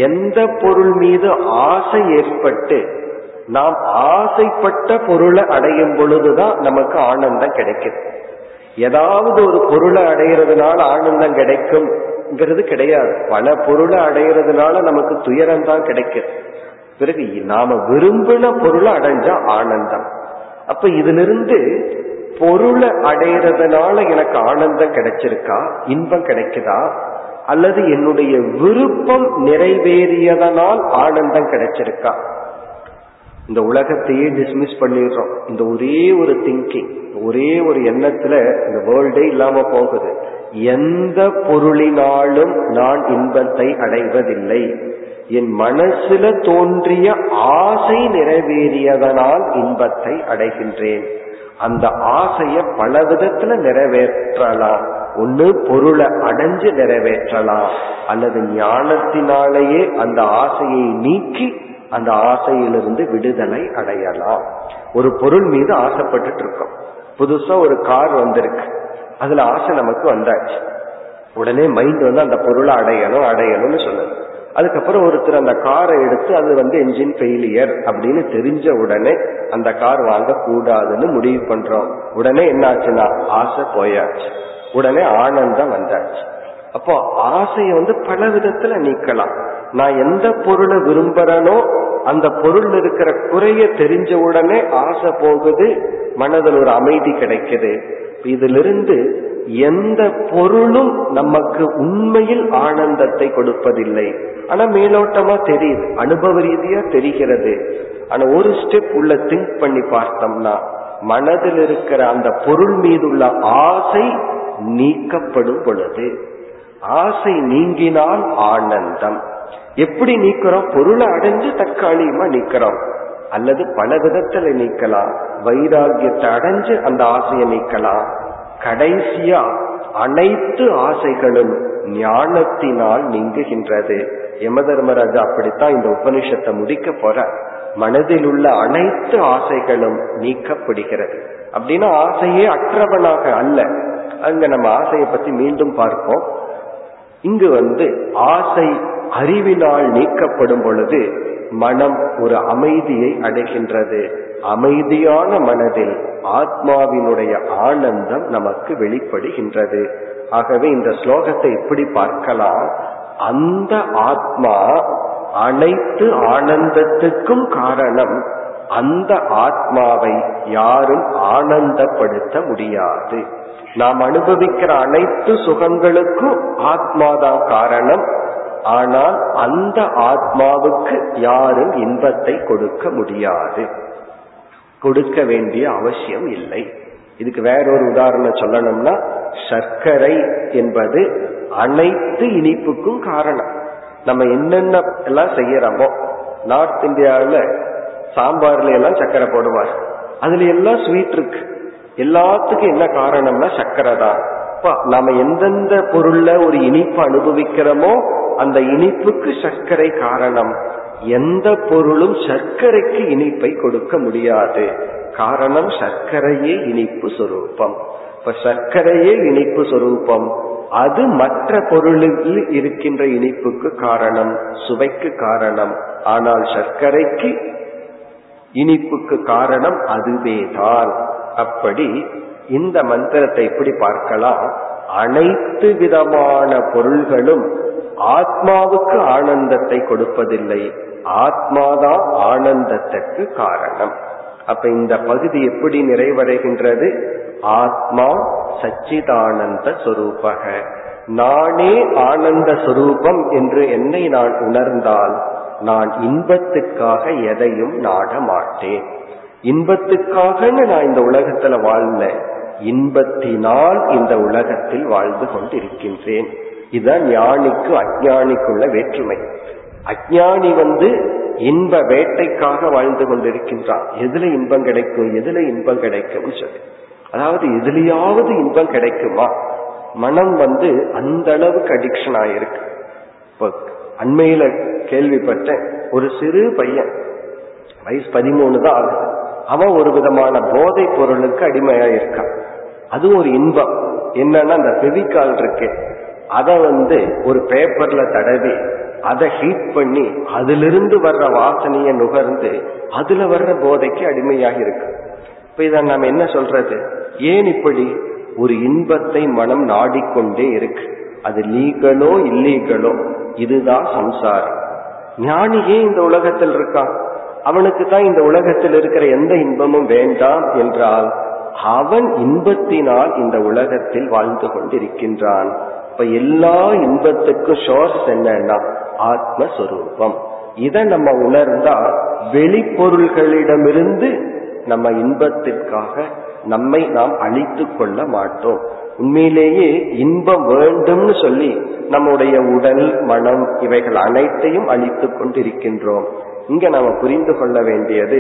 எந்த பொருள் மீது ஆசை ஏற்பட்டு நாம் ஆசைப்பட்ட பொருளை அடையும் பொழுதுதான் நமக்கு ஆனந்தம் கிடைக்குது. ஏதாவது ஒரு பொருளை அடைகிறதுனால ஆனந்தம் கிடைக்கும்ங்கிறது கிடையாது. பல பொருளை அடைகிறதுனால நமக்கு துயரம் தான் கிடைக்குது. பிறகு நாம விரும்பின பொருளை அடைஞ்சா ஆனந்தம். அப்ப இதிலிருந்து பொருளை அடைகிறதுனால எனக்கு ஆனந்தம் கிடைச்சிருக்கா, இன்பம் கிடைக்குதா, அல்லது என்னுடைய விருப்பம் நிறைவேறியதனால் ஆனந்தம் கிடைச்சிருக்கா? இந்த உலகத்தையே டிஸ்மிஸ் பண்ணிடுறோம். இந்த ஒரே ஒரு திங்கிங், ஒரே ஒரு எண்ணத்துல இந்த வேர்ல்டே இல்லாம போகுது. எந்த பொருளினாலும் நான் இன்பத்தை அடைவதில்லை, என் மனசுல தோன்றிய ஆசை நிறைவேறியதனால் இன்பத்தை அடைகின்றேன். அந்த ஆசைய பல விதத்துல நிறைவேற்றலாம். ஒண்ணு பொருளை அடைஞ்சு நிறைவேற்றலாம், அல்லது ஞானத்தினாலேயே அந்த ஆசையை நீக்கி அந்த ஆசையிலிருந்து விடுதலை அடையலாம். ஒரு பொருள் மீது ஆசைப்பட்டு இருக்கோம், புதுசா ஒரு கார் வந்திருக்கு, அதுல ஆசை நமக்கு வந்தாச்சு, உடனே மைண்ட் அந்த பொருளை அடையணும் அடையணும்னு சொல்லுது. அதுக்கப்புறம் ஒருத்தர் அந்த காரை எடுத்து அது என்ஜின் ஃபெயிலியர் அப்படின்னு தெரிஞ்ச உடனே அந்த கார் வாங்க கூடாதுன்னு முடிவு பண்றோம். உடனே என்ன ஆச்சுன்னா ஆசை போயாச்சு, உடனே ஆனந்தம் வந்தாச்சு. அப்போ ஆசையை பல விதத்துல நீக்கலாம். நான் எந்த பொருளை விரும்புறேனோ அந்த பொருள் இருக்கிற குறைய தெரிஞ்ச உடனே ஆசை போகுது, மனதில் ஒரு அமைதி கிடைக்குது. இதிலிருந்து எந்த பொருளும் நமக்கு உண்மையில் ஆனந்தத்தை கொடுப்பதில்லை. ஆனா மேலோட்டமா தெரியுது, அனுபவ ரீதியா தெரிகிறது. ஆனா ஒரு ஸ்டெப் உள்ள திங்க் பண்ணி பார்த்தோம்னா மனதில் இருக்கிற அந்த பொருள் மீது உள்ள ஆசை நீக்கப்படும் பொழுது, ஆசை நீங்கினால் ஆனந்தம். எப்படி நீக்கிறோம்? பொருளை அடைஞ்சு தற்காலிகமா நீக்கிறோம், அல்லது பல விதத்துல நீக்கலாம். வைராகியத்தை அடைஞ்சு அந்த ஆசையை நீக்கலாம். கடைசியா அனைத்து ஆசைகளும் ஞானத்தினால் நீங்குகின்றது. யமதர்மராஜா அப்படித்தான் இந்த உபனிஷத்தை முடிக்க போற. மனதில் உள்ள அனைத்து ஆசைகளும் நீக்கப்படுகிறது. அப்படின்னா ஆசையே அற்றவனாக அல்ல. அங்க நம்ம ஆசையை பத்தி மீண்டும் பார்ப்போம். இங்கு ஆசை அறிவினால் நீக்கப்படும் பொழுது மனம் ஒரு அமைதியை அடைகின்றது. அமைதியான மனதில் ஆத்மாவினுடைய ஆனந்தம் நமக்கு வெளிப்படுகின்றது. ஆகவே இந்த ஸ்லோகத்தை எப்படி பார்க்கலாம், அந்த ஆத்மா அனைத்து ஆனந்தத்துக்கும் காரணம். அந்த ஆத்மாவை யாரும் ஆனந்தப்படுத்த முடியாது. நாம் அனுபவிக்கிற அனைத்து சுகங்களுக்கும் ஆத்மாதான் காரணம். ஆனால் அந்த ஆத்மாவுக்கு யாரும் இன்பத்தை கொடுக்க முடியாது, கொடுக்க வேண்டிய அவசியம் இல்லை. இதுக்கு வேறொரு உதாரணம் சொல்லணும்னா, சர்க்கரை என்பது அனைத்து இனிப்புக்கும் காரணம். நம்ம என்னென்ன எல்லாம் செய்யறோமோ, நார்த் இந்தியாவில் சாம்பார்ல எல்லாம் சர்க்கரை போடுவார், அதுல எல்லாம் ஸ்வீட் இருக்கு. எல்லாத்துக்கும் என்ன காரணம்னா சர்க்கரை தான். நாம எந்தெந்த பொருள்ல ஒரு இனிப்பு அனுபவிக்கிறோமோ அந்த இனிப்புக்கு சர்க்கரை காரணம். எந்த பொருளும் சர்க்கரைக்கு இனிப்பை கொடுக்க முடியாது. காரணம், சர்க்கரையே இனிப்பு சொரூபம். இப்ப சர்க்கரையே இனிப்பு சொரூபம், அது மற்ற பொருளில் இருக்கின்ற இனிப்புக்கு காரணம், சுவைக்கு காரணம். ஆனால் சர்க்கரைக்கு இனிப்புக்கு காரணம் அதுவேதான். அப்படி இந்த மந்திரத்தை எப்படி பார்க்கலாம், அனைத்து விதமான பொருள்களும் ஆத்மாவுக்கு ஆனந்தத்தை கொடுப்பதில்லை, ஆத்மாதான் ஆனந்தத்திற்கு காரணம். அப்ப இந்த பகுதி எப்படி நிறைவடைகின்றது, ஆத்மா சச்சிதானந்த சொரூபக, நானே ஆனந்த சொரூபம் என்று என்னை நான் உணர்ந்தால் நான் இன்பத்துக்காக எதையும் நாட மாட்டேன். இன்பத்துக்காக நான் இந்த உலகத்துல வாழல, இன்பத்தினால் இந்த உலகத்தில் வாழ்ந்து கொண்டிருக்கின்றேன். இதுதான் ஞானிக்கு அஞ்ஞானிக்குள்ள வேற்றுமை. அஞ்ஞானி இன்ப வேட்டைக்காக வாழ்ந்து கொண்டிருக்கின்றான், எதுல இன்பம் கிடைக்கும் எதுல இன்பம் கிடைக்கும் சொல்லி, அதாவது எதுலையாவது இன்பம் கிடைக்குமா, மனம் அந்த அளவுக்கு அடிக்ஷன் ஆயிருக்கு. இப்ப அண்மையில கேள்விப்பட்ட ஒரு சிறு பையன், வயசு 13 தான் ஆகுது, அவன் ஒரு விதமான போதை பொருளுக்கு அடிமையாயிருக்கான். அது ஒரு இன்பம். என்னன்னா, அந்த பெவிக்கால் இருக்கு, அதை ஒரு பேப்பர்ல தடவி அதை ஹீட் பண்ணி அதிலிருந்து வர்ற வாசனையை நுகர்ந்து அதுல வர்ற போதைக்கு அடிமையாக இருக்கு. இப்ப இத நாம என்ன சொல்றது, ஏன் இப்படி ஒரு இன்பத்தை மனம் நாடிக்கொண்டே இருக்கு, அது லீகலோ இல்லீகலோ, இதுதான் சம்சாரம். ஞானியே இந்த உலகத்தில் இருக்கான், அவனுக்கு தான் இந்த உலகத்தில் இருக்கிற எந்த இன்பமும் வேண்டாம் என்றால் அவன் இன்பத்தினால் இந்த உலகத்தில் வாழ்ந்து கொண்டிருக்கின்றான். இப்ப எல்லா இன்பத்துக்கும் சோர்ஸ் என்னன்னா ஆத்மஸ்வரூபம். இதை நம்ம உணர்ந்தா வெளிப்பொருள்களிடமிருந்து நம்ம இன்பத்திற்காக நம்மை நாம் அழித்து கொள்ள மாட்டோம். உண்மையிலேயே இன்பம் வேண்டும்னு சொல்லி நம்முடைய உடல் மனம் இவைகள் அனைத்தையும் அழித்து கொண்டிருக்கின்றோம். இங்க நாம புரிந்து கொள்ள வேண்டியது,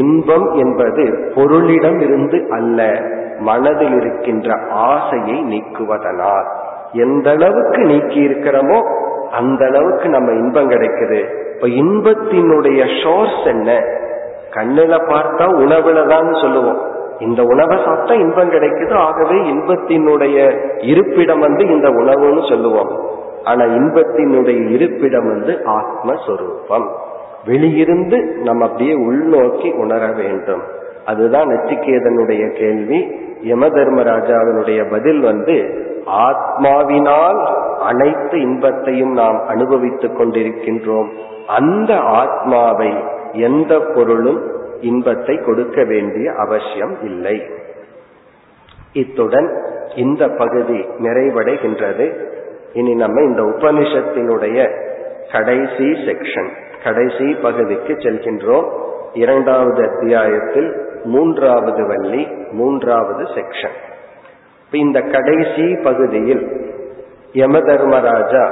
இன்பம் என்பது பொருளிடம் இருந்து அல்ல, மனதில் இருக்கின்ற ஆசையை நீக்குவதனால். எந்த அளவுக்கு நீக்கி இருக்கிறோமோ அந்த அளவுக்கு நம்ம இன்பம் கிடைக்குது. இப்ப இன்பத்தினுடைய சோர்ஸ் என்ன, கண்ணுல பார்த்தா உணவுலதான் சொல்லுவோம், இந்த உணவை சாப்பிட்டா இன்பம் கிடைக்குது, ஆகவே இன்பத்தினுடைய இருப்பிடம் இந்த உணவுன்னு சொல்லுவோம். ஆனா இன்பத்தினுடைய இருப்பிடம் ஆத்மஸ்வரூபம். வெளியிருந்து நம்ம அப்படியே உள்நோக்கி உணர வேண்டும். அதுதான் நச்சிகேதனுடைய கேள்வி. யம தர்மராஜாவினுடைய பதில் ஆத்மாவினால் அனைத்து இன்பத்தையும் நாம் அனுபவித்துக் கொண்டிருக்கின்றோம், அந்த ஆத்மாவை எந்த பொருளும் இன்பத்தை கொடுக்க வேண்டிய அவசியம் இல்லை. இத்துடன் இந்த பகுதி நிறைவடைகின்றது. இனி நம்ம இந்த உபனிஷத்தினுடைய கடைசி செக்ஷன், கடைசி பகுதிக்கு செல்கின்றோம். 2வது அத்தியாயத்தில் 3வது வள்ளி, 3வது செக்ஷன். இந்த கடைசி பகுதியில் யம தர்மராஜா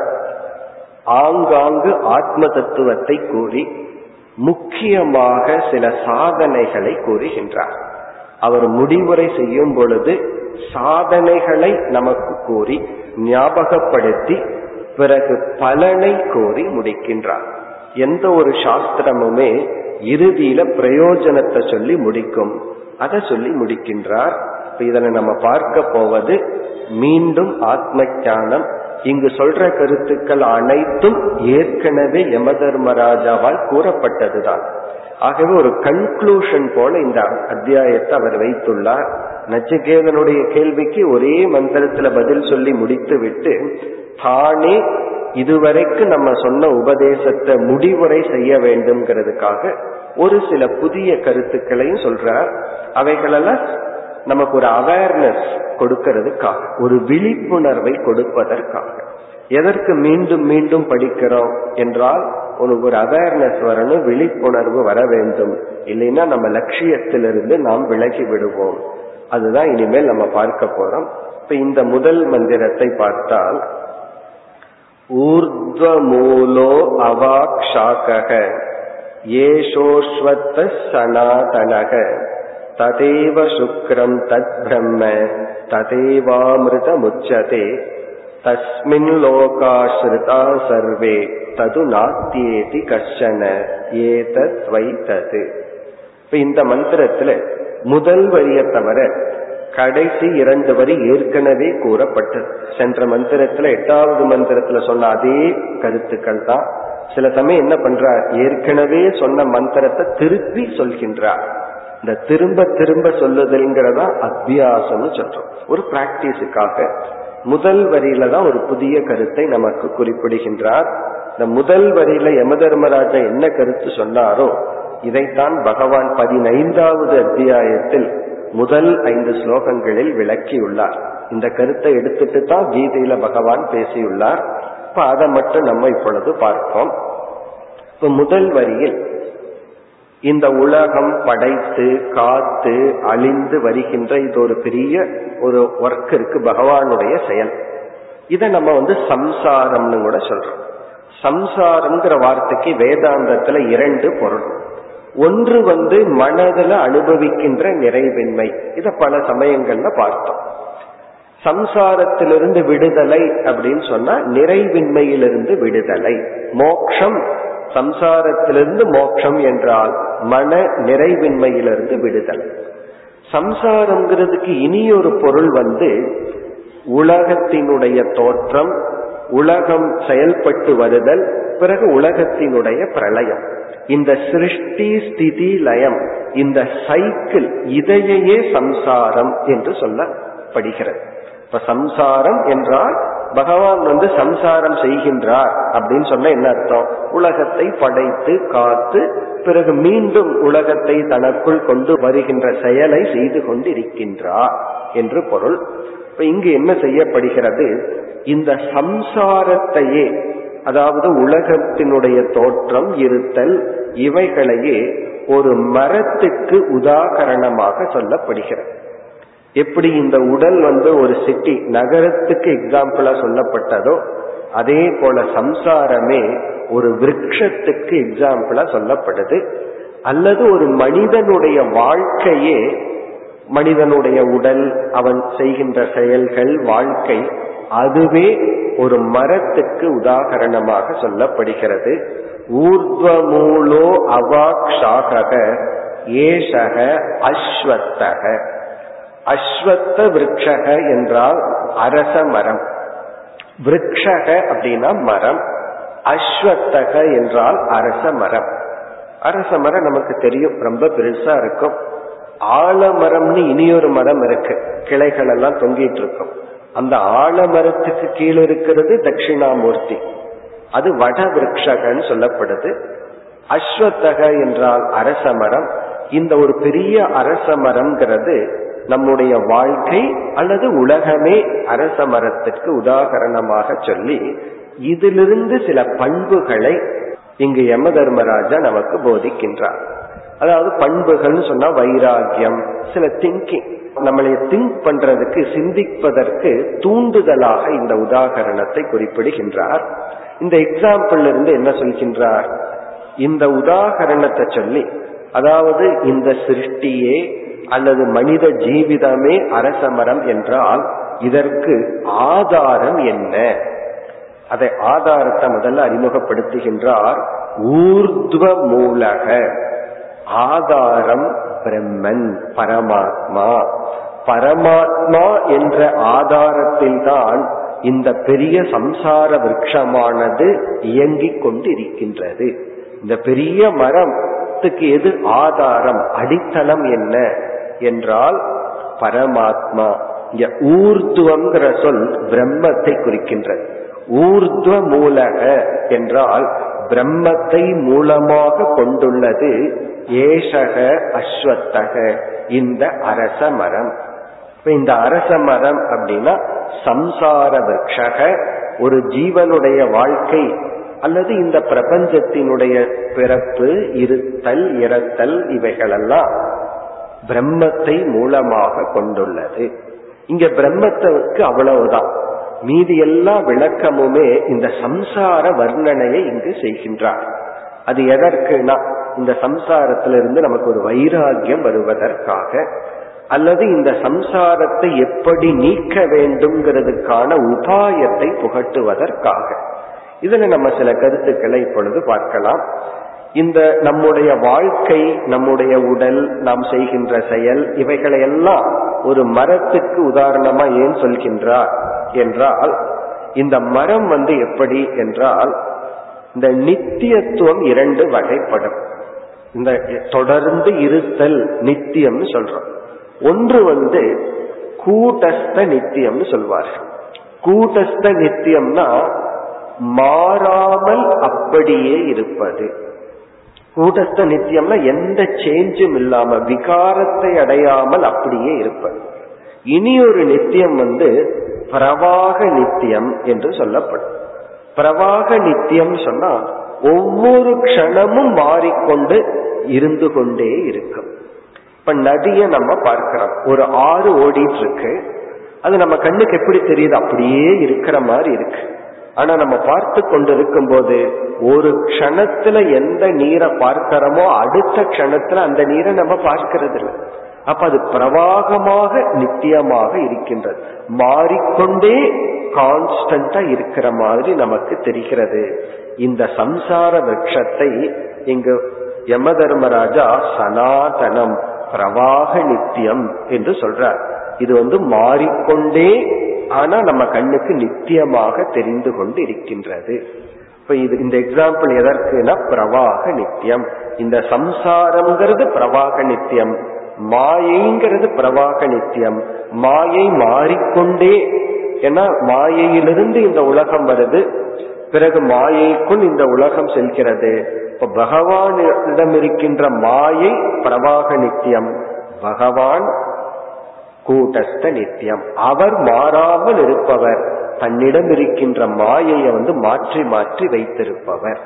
ஆங்காங்கு ஆத்ம தத்துவத்தை கூறி முக்கியமாக சில சாதனைகளை கூறுகின்றார். அவர் முடிவுரை செய்யும் பொழுது சாதனைகளை நமக்கு கூறி ஞாபகப்படுத்தி பிறகு பலனை கூறி முடிக்கின்றார். எந்த ஒரு சாஸ்திரமுமே இறுதியில பிரயோஜனத்தை சொல்லி முடிக்கும், அதை சொல்லி முடிக்கின்றார். இதனை நம்ம பார்க்க போவது மீண்டும் ஆத்ம ஞானம். இங்கு சொல்ற கருத்துக்கள் அனைத்தும் ஏற்கனவே யம தர்மராஜாவால் கூறப்பட்டதுதான். ஆகவே ஒரு கன்க்ளூஷன் போல இந்த அத்தியாயத்தை அவர் வைத்துள்ளார். நச்சிகேதனுடைய கேள்விக்கு ஒரே மந்திரத்துல பதில் சொல்லி முடித்து விட்டு தானே இதுவரைக்கும் நம்ம சொன்ன உபதேசத்தை முடிவுரை செய்ய வேண்டும்ங்கிறதுக்காக ஒரு சில புதிய கருத்துக்களையும் சொல்றார். அவைகளெல்லாம் நமக்கு ஒரு அவேர்னஸ் கொடுக்கிறதுக்காக, ஒரு விழிப்புணர்வை கொடுப்பதற்காக. எதற்கு மீண்டும் மீண்டும் படிக்கிறோம் என்றால் உனக்கு ஒரு அவேர்னஸ் வரணும், விழிப்புணர்வு வர வேண்டும். இல்லைன்னா நம்ம லட்சியத்திலிருந்து நாம் விலகி விடுவோம். அதுதான் இனிமேல் நம்ம பார்க்க போறோம். இப்ப இந்த முதல் மந்திரத்தை பார்த்தால், ஊர்த்வ மூலோ அவாக்ஷாக ஏஷோஸ்வத்த சனாதனக ததேவ சுக்ரம் தத் பிரம்ம ததேவாமிருத முச்சதே தஸ்மின் லோகாஸ்ருதா சர்வே தது நாத்யேதி கஷ்சன ஏதத் வைதத். இப்ப இந்த மந்திரத்துல முதல் வரியை தவிர கடைசி இரண்டு வரி ஏற்கனவே கூறப்பட்டது. சென்ற மந்திரத்துல, எட்டாவது மந்திரத்துல சொன்ன அதே கருத்துக்கள் தான். சில சமயம் என்ன பண்றார், ஏற்கனவே சொன்ன மந்திரத்தை திருப்பி சொல்கின்றார். இந்த திரும்ப திரும்ப சொல்லுதல்ங்கிறதா அபியாசம்னு சொல்றோம், ஒரு பிராக்டிஸுக்காக. முதல் வரியில தான் ஒரு புதிய கருத்தை நமக்கு குறிப்பிடுகின்றார். இந்த முதல் வரியில யம தர்மராஜா என்ன கருத்து சொன்னாரோ இதைத்தான் பகவான் 15வது அத்தியாயத்தில் முதல் 5 ஸ்லோகங்களில் விளக்கியுள்ளார். இந்த கருத்தை எடுத்துட்டு தான் கீதையில பகவான் பேசியுள்ளார். இப்ப அதை மட்டும் நம்ம இப்பொழுது பார்ப்போம். இப்ப முதல் வரியில் இந்த உலகம் படைத்து காத்து அழிந்து வருகின்ற இது ஒரு பெரிய ஒரு ஒர்க் இருக்கு, பகவானுடைய செயல். இதை நம்ம சம்சாரம்னு கூட சொல்றோம். சம்சாரம்ங்கிற வார்த்தைக்கு வேதாந்தத்துல 2 பொருள். ஒன்று மனதில் அனுபவிக்கின்ற நிறைவின்மை, இத பல சமயங்கள்ல பார்த்தோம். சம்சாரத்திலிருந்து விடுதலை அப்படின்னு சொன்னா நிறைவின்மையிலிருந்து விடுதலை, மோக்ஷம். சம்சாரத்திலிருந்து மோட்சம் என்றால் மன நிறைவின்மையிலிருந்து விடுதலை. சம்சாரம்ங்கிறதுக்கு இனியொரு பொருள் உலகத்தினுடைய தோற்றம், உலகம் செயல்பட்டு வருதல், பிறகு உலகத்தினுடைய பிரளயம். இந்த சிருஷ்டி ஸ்திதி லயம், இந்த சைக்கிள், இதையே சம்சாரம் என்று சொல்லப்படுகிறது. இப்ப சம்சாரம் என்றால் பகவான் சம்சாரம் செய்கின்றார் அப்படின்னு சொன்ன என்ன அர்த்தம், உலகத்தை படைத்து காத்து பிறகு மீண்டும் உலகத்தை தனக்குள் கொண்டு வருகின்ற செயலை செய்து கொண்டிருக்கின்றார் என்று பொருள். இப்ப இங்கு என்ன செய்யப்படுகிறது, இந்த சம்சாரத்தையே, அதாவது உலகத்தினுடைய தோற்றம் இருத்தல், இவைகளையே ஒரு மரத்துக்கு உதாரணமாக சொல்லப்படுகிறது. எப்படி இந்த உடல் ஒரு சிட்டி, நகரத்துக்கு எக்ஸாம்பிளா சொல்லப்பட்டதோ அதே போல சம்சாரமே ஒரு விருட்சத்துக்கு எக்ஸாம்பிளா சொல்லப்படுது. அல்லது ஒரு மனிதனுடைய வாழ்க்கையே, மனிதனுடைய உடல், அவன் செய்கின்ற செயல்கள், வாழ்க்கை, அதுவே ஒரு மரத்துக்கு உதாரணமாக சொல்லப்படுகிறது. ஊர்த்வ மூலோ அவாக்ஷாக ஏஷக அஸ்வத்தக. அஸ்வத்த விருட்சக என்றால் அரச மரம், விருட்சக அப்படின்னா மரம், அஸ்வத்தக என்றால் அரச மரம். அரச மரம் நமக்கு தெரியும், ரொம்ப பெருசா இருக்கும். ஆலமரம்னு இனியொரு மரம் இருக்கு, கிளைகள் எல்லாம் தொங்கிட்டு இருக்கும். அந்த ஆலமரத்துக்கு கீழே இருக்கிறது தட்சிணாமூர்த்தி, அது வட விருட்சகன்னு சொல்லப்படுது. அஸ்வத்தக என்றால் அரச மரம். இந்த ஒரு பெரிய அரச மரம்ங்கிறது நம்முடைய வாழ்க்கை அல்லது உலகமே அரச மரத்திற்கு உதாரணமாக சொல்லி இதிலிருந்து சில பண்புகளை இங்கு யம தர்மராஜா நமக்கு போதிக்கின்றார். அதாவது பண்புகள் சொன்னா வைராகியம், சில திங்கிங், நம்மளை திங்க் பண்றதுக்கு, சிந்திப்பதற்கு தூண்டுதலாக இந்த உதாரணத்தை குறிப்பிடுகின்றார். இந்த எக்ஸாம்பிள் இருந்து என்ன சொல்கின்றார், இந்த உதாரணத்தை சொல்லி, அதாவது இந்த சிருஷ்டியே அல்லது மனித ஜீவிதமே அரச மரம் என்றால் இதற்கு ஆதாரம் என்ன, அதை ஆதாரத்தை முதல்ல அறிமுகப்படுத்துகின்றார். ஊர்த்வ மூலக, ஆதாரம் பிரம்மன், பரமாத்மா. பரமாத்மா என்ற ஆதாரத்தில்தான் இந்த பெரிய சம்சார விருட்சமானது இயங்கிக் கொண்டிருக்கின்றது. இந்த பெரிய மரத்துக்கு எது ஆதாரம், அடித்தளம் என்ன என்றால் பரமாத்மா. இங்க ஊர்துவம் சொல் பிரம்மத்தை குறிக்கின்றது. ஊர்துவ மூலக என்றால் பிரம்மத்தை மூலமாக கொண்டுள்ளது ஏஷக அஸ்வத்தக, இந்த அரச மரம். இந்த அரச மரம் அப்படின்னா சம்சார விருட்சக, ஒரு ஜீவனுடைய வாழ்க்கை அல்லது இந்த பிரபஞ்சத்தினுடைய பிறப்பு, இருத்தல், இறத்தல் இவைகளெல்லாம் பிரம்மத்தை மூலமாக கொண்டுள்ளது. இங்க பிரம்மத்துக்கு அவ்வளவுதான், மீதி எல்லா விளக்கமுமே இந்த சம்சார வர்ணனையை இங்கு செய்கின்றார். அது எதற்குனா இந்த சம்சாரத்திலிருந்து நமக்கு ஒரு வைராகியம் வருவதற்காக, அல்லது இந்த சம்சாரத்தை எப்படி நீக்க வேண்டும்ங்கிறதுக்கான உபாயத்தை புகட்டுவதற்காக. இதுல நம்ம சில கருத்துக்களை இப்பொழுது பார்க்கலாம். இந்த நம்முடைய வாழ்க்கை, நம்முடைய உடல், நாம் செய்கின்ற செயல் இவைகளையெல்லாம் ஒரு மரத்துக்கு உதாரணமா ஏன் சொல்கின்றார் என்றால், இந்த மரம் எப்படி என்றால், இந்த நித்தியத்துவம் இரண்டு வகைப்படும். இந்த தொடர்ந்து இருத்தல் நித்தியம் சொல்றோம். ஒன்று கூட்டஸ்த நித்தியம் சொல்வார்கள். கூட்டஸ்த நித்தியம்னா மாறாமல் அப்படியே இருப்பது. கூட்டஸ்த நித்தியம்னா எந்த சேஞ்சும் இல்லாம, விகாரத்தை அடையாமல் அப்படியே இருப்பது. இனி ஒரு நித்தியம் பிரவாக நித்தியம் என்று சொல்லப்படும். பிரவாக நித்தியம் சொன்னா ஒவ்வொரு க்ஷணமும் மாறிக்கொண்டு இருந்து கொண்டே இருக்கும். இப்ப நதியை நம்ம பார்க்கிறோம், ஒரு ஆறு ஓடிட்டு இருக்கு. அது நம்ம கண்ணுக்கு எப்படி தெரியுது? அப்படியே இருக்கிற மாதிரி இருக்கு. ஆனா நம்ம பார்த்து கொண்டு இருக்கும் போது ஒரு க்ஷணத்துல எந்த நீரை பார்க்கிறோமோ அடுத்த க்ஷணத்துல அந்த நீரை நம்ம பார்க்கிறது இல்லை. அப்ப அது பிரவாகமாக நித்தியமாக இருக்கின்றது, மாறிக்கொண்டே கான்ஸ்டன்டா இருக்கிற மாதிரி நமக்கு தெரிகிறது. இந்த சம்சார விரக்ஷத்தை இங்கு யம தர்மராஜா சனாதனம் பிரவாக நித்தியம் என்று சொல்றார். இது மாறிக்கொண்டே, ஆனா நம்ம கண்ணுக்கு நித்தியமாக தெரிந்து கொண்டு இருக்கின்றது. இப்ப இது இந்த எக்ஸாம்பிள் எதற்குனா பிரவாக நித்தியம். இந்த சம்சாரம்ங்கிறது பிரவாக நித்தியம், மாயைங்கிறது பிரவாக நித்தியம். மாயை மாறிக்கொண்டே, ஏன்னா மாயையிலிருந்து இந்த உலகம் வருது, பிறகு மாயைக்குள் இந்த உலகம் செல்கிறது. இப்ப பகவானிடம் இருக்கின்ற மாயை பிரவாக நித்தியம், பகவான் கூட்டஸ்த நித்தியம். அவர் மாறாமல் இருப்பவர், தன்னிடம் இருக்கின்ற மாயையை மாற்றி மாற்றி வைத்திருப்பவர்.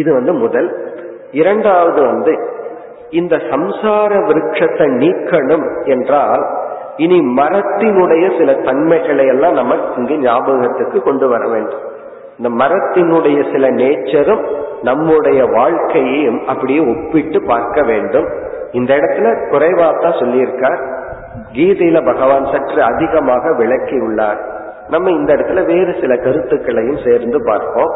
இது முதல். இரண்டாவது இந்த சம்சார விருட்சத்தை நீக்கணும் என்றால் இனி மரத்தினுடைய சில தன்மைகளை எல்லாம் நம்ம இங்கு ஞாபகத்துக்கு கொண்டு வர வேண்டும். இந்த மரத்தினுடைய சில நேச்சரும் நம்முடைய வாழ்க்கையையும் அப்படியே ஒப்பிட்டு பார்க்க வேண்டும். இந்த இடத்துல குறைவாத்தான் சொல்லியிருக்கார். கீதையில பகவான் சற்று அதிகமாக விளக்கி உள்ளார். நம்ம இந்த இடத்துல வேறு சில கருத்துக்களையும் சேர்ந்து பார்ப்போம்.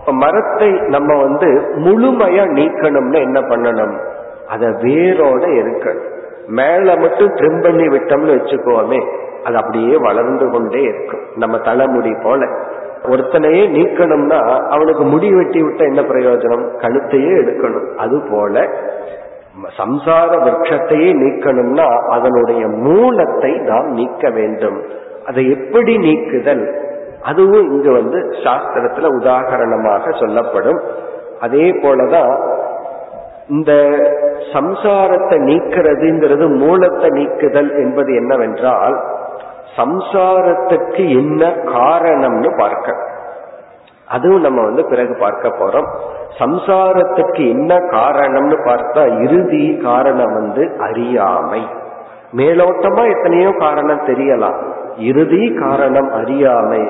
இப்ப மரத்தை நம்ம முழுமையா நீக்கணும்னு என்ன பண்ணணும்? அத வேரோட இருக்கணும். மேல மட்டும் ட்ரிம் பண்ணி விட்டோம்னு வச்சுக்கோமே, அது அப்படியே வளர்ந்து கொண்டே இருக்கும். நம்ம தலைமுடி போல ஒருத்தனையே நீக்கணும்னா அவனுக்கு முடி வெட்டி விட்டா என்ன பிரயோஜனம்? கழுத்தையே எடுக்கணும். அது போல சம்சார விரக்ஷத்தையே நீக்கணும்னா அதனுடைய மூலத்தை நாம் நீக்க வேண்டும். அதை எப்படி நீக்குதல், அதுவும் இங்கு சாஸ்திரத்துல உதாரணமாக சொல்லப்படும். அதே போலதான் இந்த சம்சாரத்தை நீக்கிறதுங்கிறது மூலத்தை நீக்குதல் என்பது என்னவென்றால், சம்சாரத்துக்கு என்ன காரணம்னு பார்க்க, அதுவும் நம்ம பிறகு பார்க்க போறோம். சம்சாரத்துக்கு என்ன காரணம்னு பார்த்தா, இறுதி காரணம் அறியாமை. மேலோட்டமா எத்தனையோ காரணம் தெரியலாம், இறுதி காரணம் அறியாமை.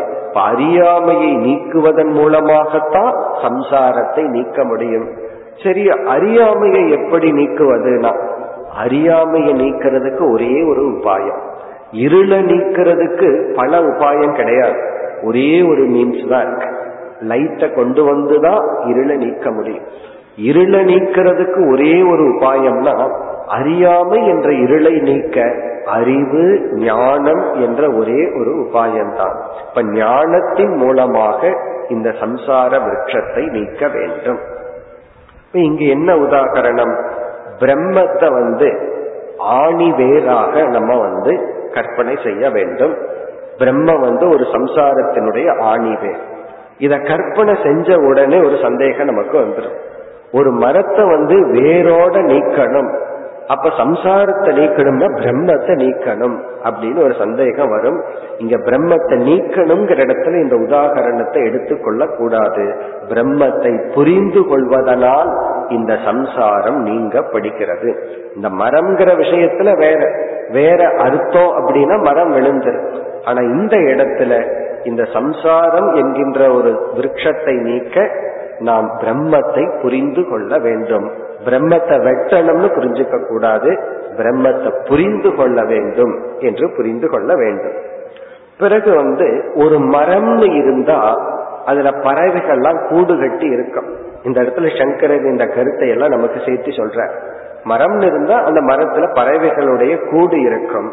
அறியாமையை நீக்குவதன் மூலமாகத்தான் சம்சாரத்தை நீக்க முடியும். சரி, அறியாமையை எப்படி நீக்குவதுனா, அறியாமையை நீக்கிறதுக்கு ஒரே ஒரு உபாயம். இருளை நீக்கிறதுக்கு பல உபாயம் கிடையாது, ஒரே ஒரு மீன்ஸ் தான் இருக்கு. லைட்டை கொண்டு வந்துதான் இருளை நீக்க முடியும். இருளை நீக்கிறதுக்கு ஒரே ஒரு உபாயம்னா, அறியாமை என்ற இருளை நீக்க அறிவு, ஞானம் என்ற ஒரே ஒரு உபாயம்தான். இப்ப ஞானத்தின் மூலமாக இந்த சம்சார விருட்சத்தை நீக்க வேண்டும். இப்ப இங்கு என்ன உதாரணம்? பிரம்மத்தை ஆணி வேறாக நம்ம கற்பனை செய்ய வேண்டும். பிரம்ம ஒரு சம்சாரத்தினுடைய ஆணி வேர். இத கற்பனை செஞ்ச உடனே ஒரு சந்தேகம் நமக்கு வந்துடும். ஒரு மரத்தை வேரோட நீக்கணும், அப்ப சம்சாரத்தை நீக்கணும்னா பிரம்மத்தை நீக்கணும் அப்படின்னு ஒரு சந்தேகம் வரும். இங்க பிரம்மத்தை நீக்கணுங்கிற இடத்துல இந்த உதாகரணத்தை எடுத்துக்கொள்ள கூடாது. பிரம்மத்தை புரிந்து கொள்வதனால் இந்த சம்சாரம் நீங்க படிக்கிறது. இந்த மரம்ங்கிற விஷயத்துல வேற வேற அர்த்தம் அப்படின்னா மரம் விழுந்துரு. ஆனா இந்த இடத்துல இந்த சம்சாரம் என்கின்ற ஒரு விருட்சத்தை நீக்க நாம் பிரம்மத்தை புரிந்து கொள்ள வேண்டும். பிரம்மத்தை வெட்டணும்னு புரிஞ்சுக்க கூடாது, பிரம்மத்தை புரிந்து கொள்ள வேண்டும் என்று புரிந்து கொள்ள வேண்டும். பிறகு ஒரு மரம் இருந்தா அதுல பறவைகள்லாம் கூடு கட்டி இருக்கும். இந்த இடத்துல சங்கரர் இந்த கருத்தை எல்லாம் நமக்கு சேர்த்து சொல்ற. மரம் இருந்தா அந்த மரத்துல பறவைகளுடைய கூடு இருக்கும்.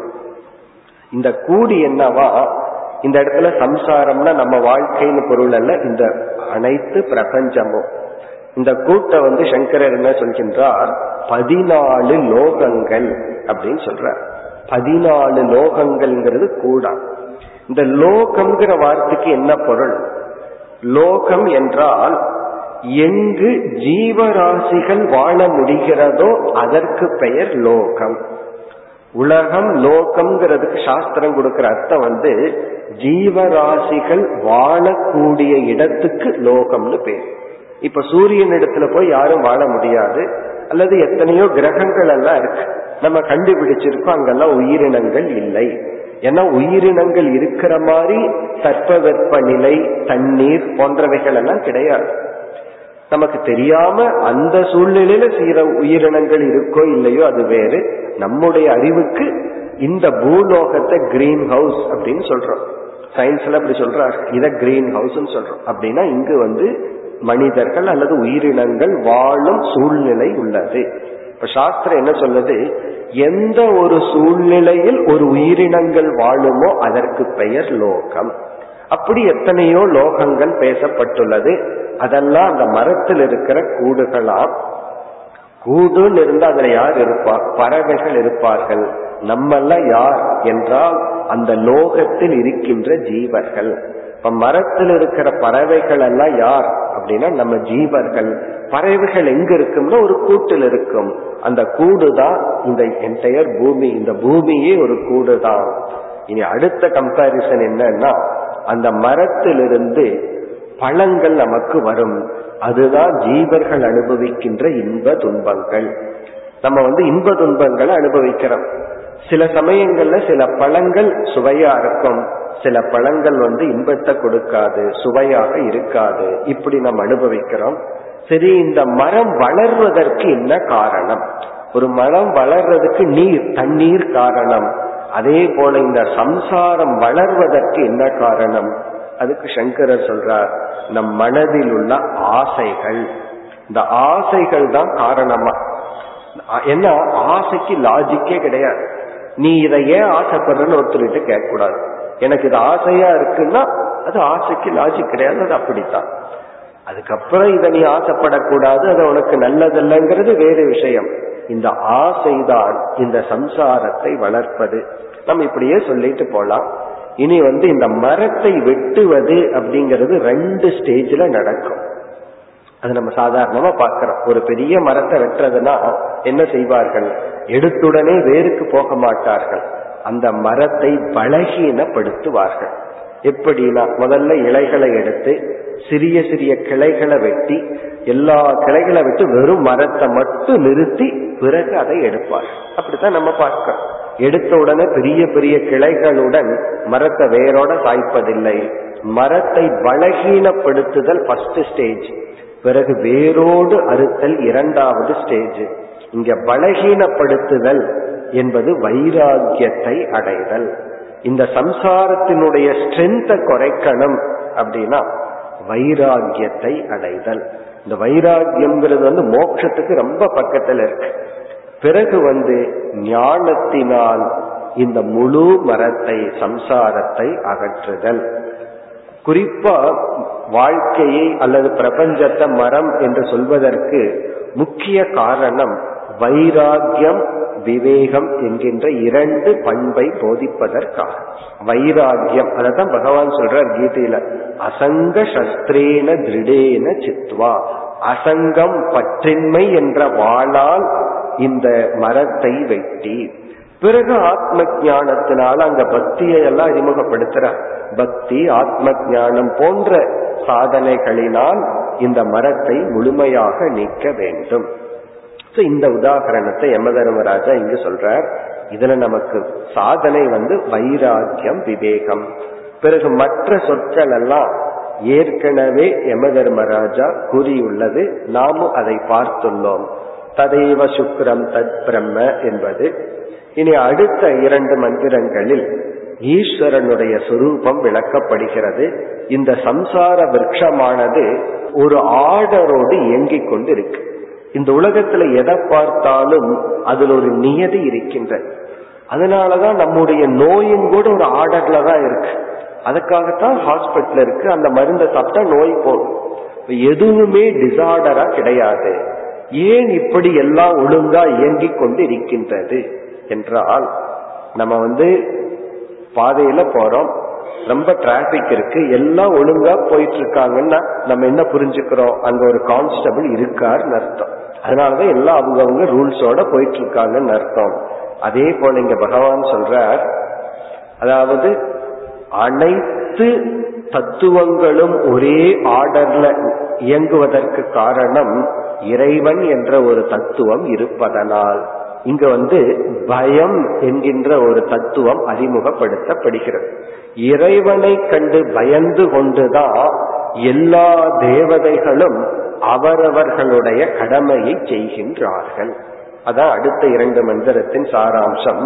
இந்த கூடு என்னவா, இந்த இடத்துல சம்சாரம்னா நம்ம வாழ்க்கைன்னு பொருள் அல்ல, இந்த அனைத்து பிரபஞ்சமும். இந்த கூட்ட சங்கரர் என்ன சொல்கின்றார், 14 லோகங்கள் அப்படின்னு சொல்றார். 14 லோகங்கள்ங்கிறது கூடா. இந்த லோகம்ங்கிற வார்த்தைக்கு என்ன பொருள்? லோகம் என்றால் எங்கு ஜீவராசிகள் வாழ முடிகிறதோ அதற்கு பெயர் லோகம். உலகம் லோகம்ங்கிறதுக்கு சாஸ்திரம் கொடுக்கிற அர்த்தம் ஜீவராசிகள் வாழக்கூடிய இடத்துக்கு லோகம்னு பேர். இப்ப சூரியன் இடத்துல போய் யாரும் வாழ முடியாது, அல்லது எத்தனையோ கிரகங்கள் எல்லாம் இருக்கு, நம்ம கண்டுபிடிச்சிருக்கோம் அங்கெல்லாம் உயிரினங்கள் இல்லை. ஏன்னா உயிரினங்கள் இருக்கிற மாதிரி தட்பவெப்ப நிலை, தண்ணீர் போன்றவைகள் எல்லாம் கிடையாது. நமக்கு தெரியாம அந்த சூழ்நிலையில சில உயிரினங்கள் இருக்கோ இல்லையோ அது வேறு. நம்முடைய அறிவுக்கு இந்த பூலோகத்தை கிரீன் ஹவுஸ் அப்படின்னு சொல்றோம், சயின்ஸ்ல அப்படி சொல்றாங்க, இத கிரீன் ஹவுஸ் சொல்றோம். அப்படின்னா இங்கு மனிதர்கள் அல்லது உயிரினங்கள் வாழும் சூழ்நிலை உள்ளது. இப்ப சாஸ்திரம் என்ன சொல்லுது, எந்த ஒரு சூழ்நிலையில் ஒரு உயிரினங்கள் வாழுமோ அதற்கு பெயர் லோகம். அப்படி எத்தனையோ லோகங்கள் பேசப்பட்டுள்ளது. அதெல்லாம் அந்த மரத்தில் இருக்கிற கூடுகளா. கூடுன்னு இருந்தா அதுல யார் இருப்பா? பறவைகள் இருப்பார்கள். நம்மெல்லாம் யார் என்றால் அந்த லோகத்தில் இருக்கின்ற ஜீவர்கள். இப்ப மரத்தில் இருக்கிற பறவைகள் எல்லாம் யார் அப்படின்னா நம்ம ஜீவர்கள். பறவைகள் எங்க இருக்கும்னா ஒரு கூட்டில் இருக்கும். அந்த கூடுதான் இந்த என்டையர் பூமி. இந்த பூமியே ஒரு கூடுதான். இனி அடுத்த கம்பேரிசன் என்னன்னா, அந்த மரத்திலிருந்து பழங்கள் நமக்கு வரும். அதுதான் ஜீவர்கள் அனுபவிக்கின்ற இன்ப துன்பங்கள். நம்ம இன்ப துன்பங்களை அனுபவிக்கிறோம். சில சமயங்கள்ல சில பழங்கள் சுவையா இருக்கும், சில பழங்கள் இன்பத்தை கொடுக்காது, சுவையாக இருக்காது. இப்படி நம்ம அனுபவிக்கிறோம். சரி, இந்த மரம் வளர்வதற்கு என்ன காரணம்? ஒரு மரம் வளர்றதுக்கு நீர், தண்ணீர் காரணம். அதே போல இந்த சம்சாரம் வளர்வதற்கு என்ன காரணம்? அதுக்கு சங்கரர் சொல்றார், நம் மனதில் உள்ள ஆசைகள். இந்த ஆசைகள் தான் காரணமா. ஏன்னா ஆசைக்கு லாஜிக்கே கிடையாது. நீ இதை ஏன் ஆசைப்படுறன்னு ஒருத்தருகிட்ட கேட்க கூடாது. எனக்கு இது ஆசையா இருக்குன்னா அது ஆசைக்கு லாஜிக் கிடையாது, அது அப்படித்தான். அதுக்கப்புறம் இதை நீ ஆசைப்படக்கூடாது, அது உனக்கு நல்லதில்லைங்கிறது வேறு விஷயம். இந்த ஆசைதான் இந்த சம்சாரத்தை வளர்ப்பது. நம்ம இப்படியே சொல்லிட்டு போலாம். இனி இந்த மரத்தை வெட்டுவது அப்படிங்கிறது ரெண்டு ஸ்டேஜ்ல நடக்கும். அது நம்ம சாதாரணமா பார்க்கிறோம். ஒரு பெரிய மரத்தை வெட்டுறதுன்னா என்ன செய்வார்கள்? எடுத்துடனே வேருக்கு போக மாட்டார்கள், அந்த மரத்தை பலகீனப்படுத்துவார்கள். எப்படின்னா, முதல்ல இலைகளை எடுத்து சிறிய சிறிய கிளைகளை வெட்டி, எல்லா கிளைகளை விட்டு வெறும் மரத்தை மட்டும் நிறுத்தி பிறகு அதை எடுப்பார்கள். அப்படித்தான் நம்ம பார்க்கிறோம். எடுத்த உடனே பெரிய பெரிய கிளைகளுடன் மரத்தை வேரோட சாய்ப்பதில்லை. மரத்தை பலகீனப்படுத்துதல் ஃபர்ஸ்ட் ஸ்டேஜ். பிறகு வேரோடு அறுத்தல் இரண்டாவது ஸ்டேஜ். இங்க பலகீனப்படுத்துதல் என்பது வைராகியத்தை அடைதல். இந்த சம்சாரத்தினுடைய ஸ்ட்ரென்த்தை குறைக்கணும் அப்படின்னா வைராகியத்தை அடைதல். இந்த வைராகியம்ங்கிறது மோட்சத்துக்கு ரொம்ப பக்கத்தில் இருக்கு. பிறகு ஞானத்தினால் இந்த முழு மரத்தை, சம்சாரத்தை அகற்றுதல். குறிப்பா வாழ்க்கையை அல்லது பிரபஞ்சத்தை மரம் என்று சொல்வதற்கு முக்கிய காரணம் வைராகியம், விவேகம் என்கின்ற இரண்டு பண்பை போதிப்பதற்காக. வைராகியம் அதான் பகவான் சொல்றார் கீதையில, அசங்க சஸ்திரேன திருடேன சித்வா, அசங்கம் பற்றின்மை என்ற வாளால் இந்த மரத்தை வெட்டி. பிறகு ஆத்ம ஞானத்தினால அந்த பக்தியை எல்லாம் அறிமுகப்படுத்துற, பக்தி ஆத்ம ஞானம் போன்ற சாதனைகளினால் இந்த மரத்தை முழுமையாக நீக்க வேண்டும். இந்த உதாரணத்தை யம தர்மராஜா இங்கு சொல்றார். இதுல நமக்கு சாதனை வைராக்கியம், விவேகம். பிறகு மற்ற சொற்கள் எல்லாம் ஏற்கனவே யம தர்மராஜா கூறியுள்ளது, நாமும் அதை பார்த்துள்ளோம். ததைவ சுக்ரம் தத் பிரம்ம என்பது. இனி அடுத்த 2 மந்திரங்களில் ஈஸ்வரனுடைய சொரூபம் விளக்கப்படுகிறது. இந்த சம்சார விருட்சமானது ஒரு ஆர்டரோடு இயங்கிக் கொண்டு இருக்கு. இந்த உலகத்துல எதை பார்த்தாலும் அதுல ஒரு நியதி இருக்கின்றது. அதனாலதான் நம்முடைய நோயும் கூட ஒரு ஆர்டர்ல தான் இருக்கு. அதுக்காகத்தான் ஹாஸ்பிட்டல் இருக்கு. அந்த மருந்தை சாப்பிட்டா நோய் போகும். எதுவுமே டிசார்டரா கிடையாது. ஏன் இப்படி எல்லாம் ஒழுங்கா இயங்கி கொண்டு இருக்கின்றது என்றால், நம்ம பாதையில போறோம், ரொம்ப டிராபிக் இருக்கு, எல்லாம் ஒழுங்கா போயிட்டு இருக்காங்கன்னா நம்ம என்ன புரிஞ்சுக்கிறோம், அங்க ஒரு கான்ஸ்டபிள் இருக்காருன்னு அர்த்தம். அதனாலதான் எல்லாம் அவங்கவுங்க ரூல்ஸோட போயிட்டு இருக்காங்கன்னு அர்த்தம். அதே போல இங்க பகவான் சொல்றார், அதாவது அனைத்து தத்துவங்களும் ஒரே ஆர்டர்ல இயங்குவதற்கு காரணம் இறைவன் என்ற ஒரு தத்துவம் இருப்பதனால். இங்க பயம் என்கின்ற ஒரு தத்துவம் அறிமுகப்படுத்தப்படுகிறது. இறைவனை கண்டு பயந்து கொண்டுதான் எல்லா தேவதைகளும் அவரவர்களுடைய கடமையை செய்கின்றார்கள். அதான் அடுத்த 2 மந்திரத்தின் சாராம்சம்.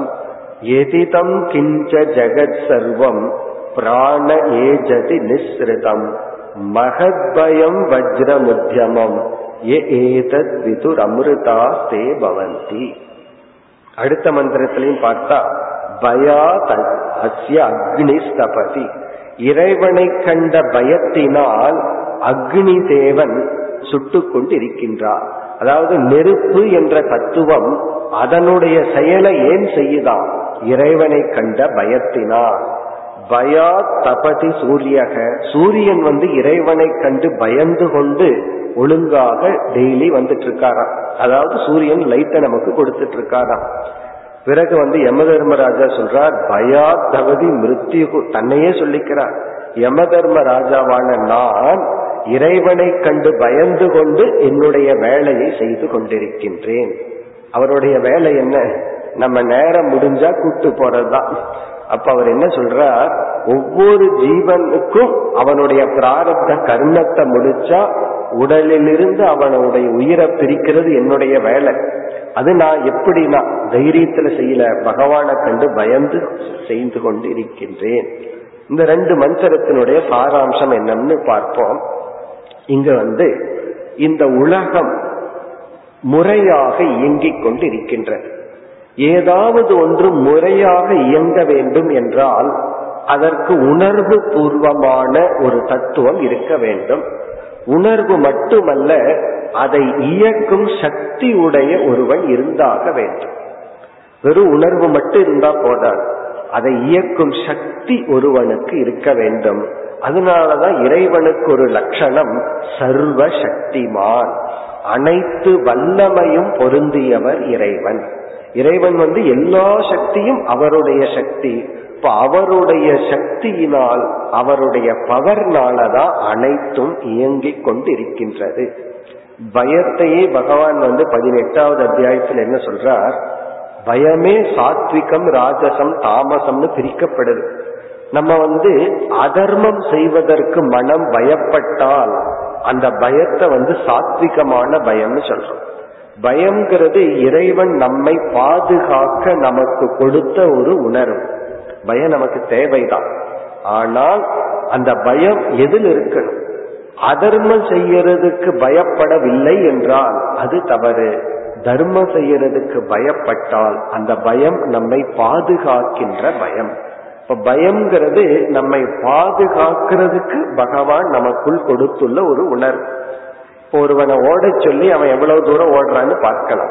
எதிதம் கிஞ்ச ஜெகத் சர்வம் பிராண ஏஜதி நிஸ்ரிதம் மகத்பயம் வஜ்ரமுத்யமம் ஏதத் விதுர் அமிர்தா தே பவந்தி. அடுத்த மந்திரத்திலையும் பார்த்தா பயா தஸ்ய அக்னி ஸ்தபதி. இறைவனை கண்ட பயத்தினால் அக்னி தேவன் சுட்டு கொண்டு இருக்கின்றார். அதாவது நெருப்பு என்ற தத்துவம் அதனுடைய செயலை ஏன் செய்யுதான், இறைவனை கண்ட பயத்தினால். பயா தபதி சூரியக. சூரியன் இறைவனை கண்டு பயந்து கொண்டு ஒழுங்காக டெய்லி வந்துட்டு இருக்காராம். அதாவது சூரியன் லைட்டை நமக்கு கொடுத்துட்டு இருக்காராம். பிறகு யம தர்மராஜா சொல்றார், பயா தவதி மிருத்யு. தன்னையே சொல்லிக்கிறார், யம தர்மராஜாவான நான் இறைவனை கண்டு பயந்து கொண்டு என்னுடைய வேலையை செய்து கொண்டிருக்கின்றேன். அவருடைய வேலை என்ன, நம்ம நேரம் முடிஞ்சா கூட்டு போறதுதான். அப்ப அவர் என்ன சொல்றார், ஒவ்வொரு ஜீவனுக்கும் அவனுடைய பிராரப்த கர்மத்தை முடிச்சா உடலிலிருந்து அவனுடைய உயிரை பிரிக்கிறது என்னுடைய வேலை. அது நான் எப்படின்னா தைரியத்துல செய்யல, பகவானை கண்டு பயந்து செய்து கொண்டு இருக்கின்றேன். இந்த 2 மந்திரத்தினுடைய சாராம்சம் என்னன்னு பார்ப்போம். இங்க இந்த உலகம் முறையாக இயங்கிக் கொண்டு இருக்கின்றது. ஏதாவது ஒன்று முறையாக இயங்க வேண்டும் என்றால் அதற்கு உணர்வு பூர்வமான ஒரு தத்துவம் இருக்க வேண்டும். உணர்வு மட்டுமல்ல, அதை இயக்கும் சக்தி உடைய ஒருவன் இருந்தாக வேண்டும். வெறும் உணர்வு மட்டும் இருந்தா போதாது, அதை இயக்கும் சக்தி ஒருவனுக்கு இருக்க வேண்டும். அதனாலதான் இறைவனுக்கு ஒரு லட்சணம் சர்வ சக்திமான், அனைத்து வல்லமையும் பொருந்தியவர் இறைவன். இறைவன் எல்லா சக்தியும் அவருடைய சக்தி. இப்ப அவருடைய சக்தியினால், அவருடைய பவர்னாலதான் அனைத்தும் இயங்கிக் கொண்டிருக்கின்றது. பயத்தையே பகவான் 18வது அத்தியாயத்தில் என்ன சொல்றார், பயமே சாத்விகம் ராஜசம் தாமசம்னு பிரிக்கப்படுது. நம்ம அதர்மம் செய்வதற்கு மனம் பயப்பட்டால் அந்த பயத்தை சாத்விகமான பயம்னு சொல்றோம். பயம்ங்கிறது இறைவன் நம்மை பாதுகாக்க நமக்கு கொடுத்த ஒரு உணர்வு. பயம் நமக்கு தேவைதான். ஆனால் அந்த பயம் எதில் இருக்கணும்? அதர்மம் செய்யறதுக்கு பயப்படவில்லை என்றால் அது தவறு. தர்மம் செய்யறதுக்கு பயப்பட்டால் அந்த பயம் நம்மை பாதுகாக்கின்ற பயம். இப்ப பயம்ங்கிறது நம்மை பாதுகாக்கிறதுக்கு பகவான் நமக்குள் கொடுத்துள்ள ஒரு உணர்வு. இப்போ ஒருவனை ஓட சொல்லி அவன் எவ்வளவு தூரம் ஓடுறான்னு பார்க்கலாம்.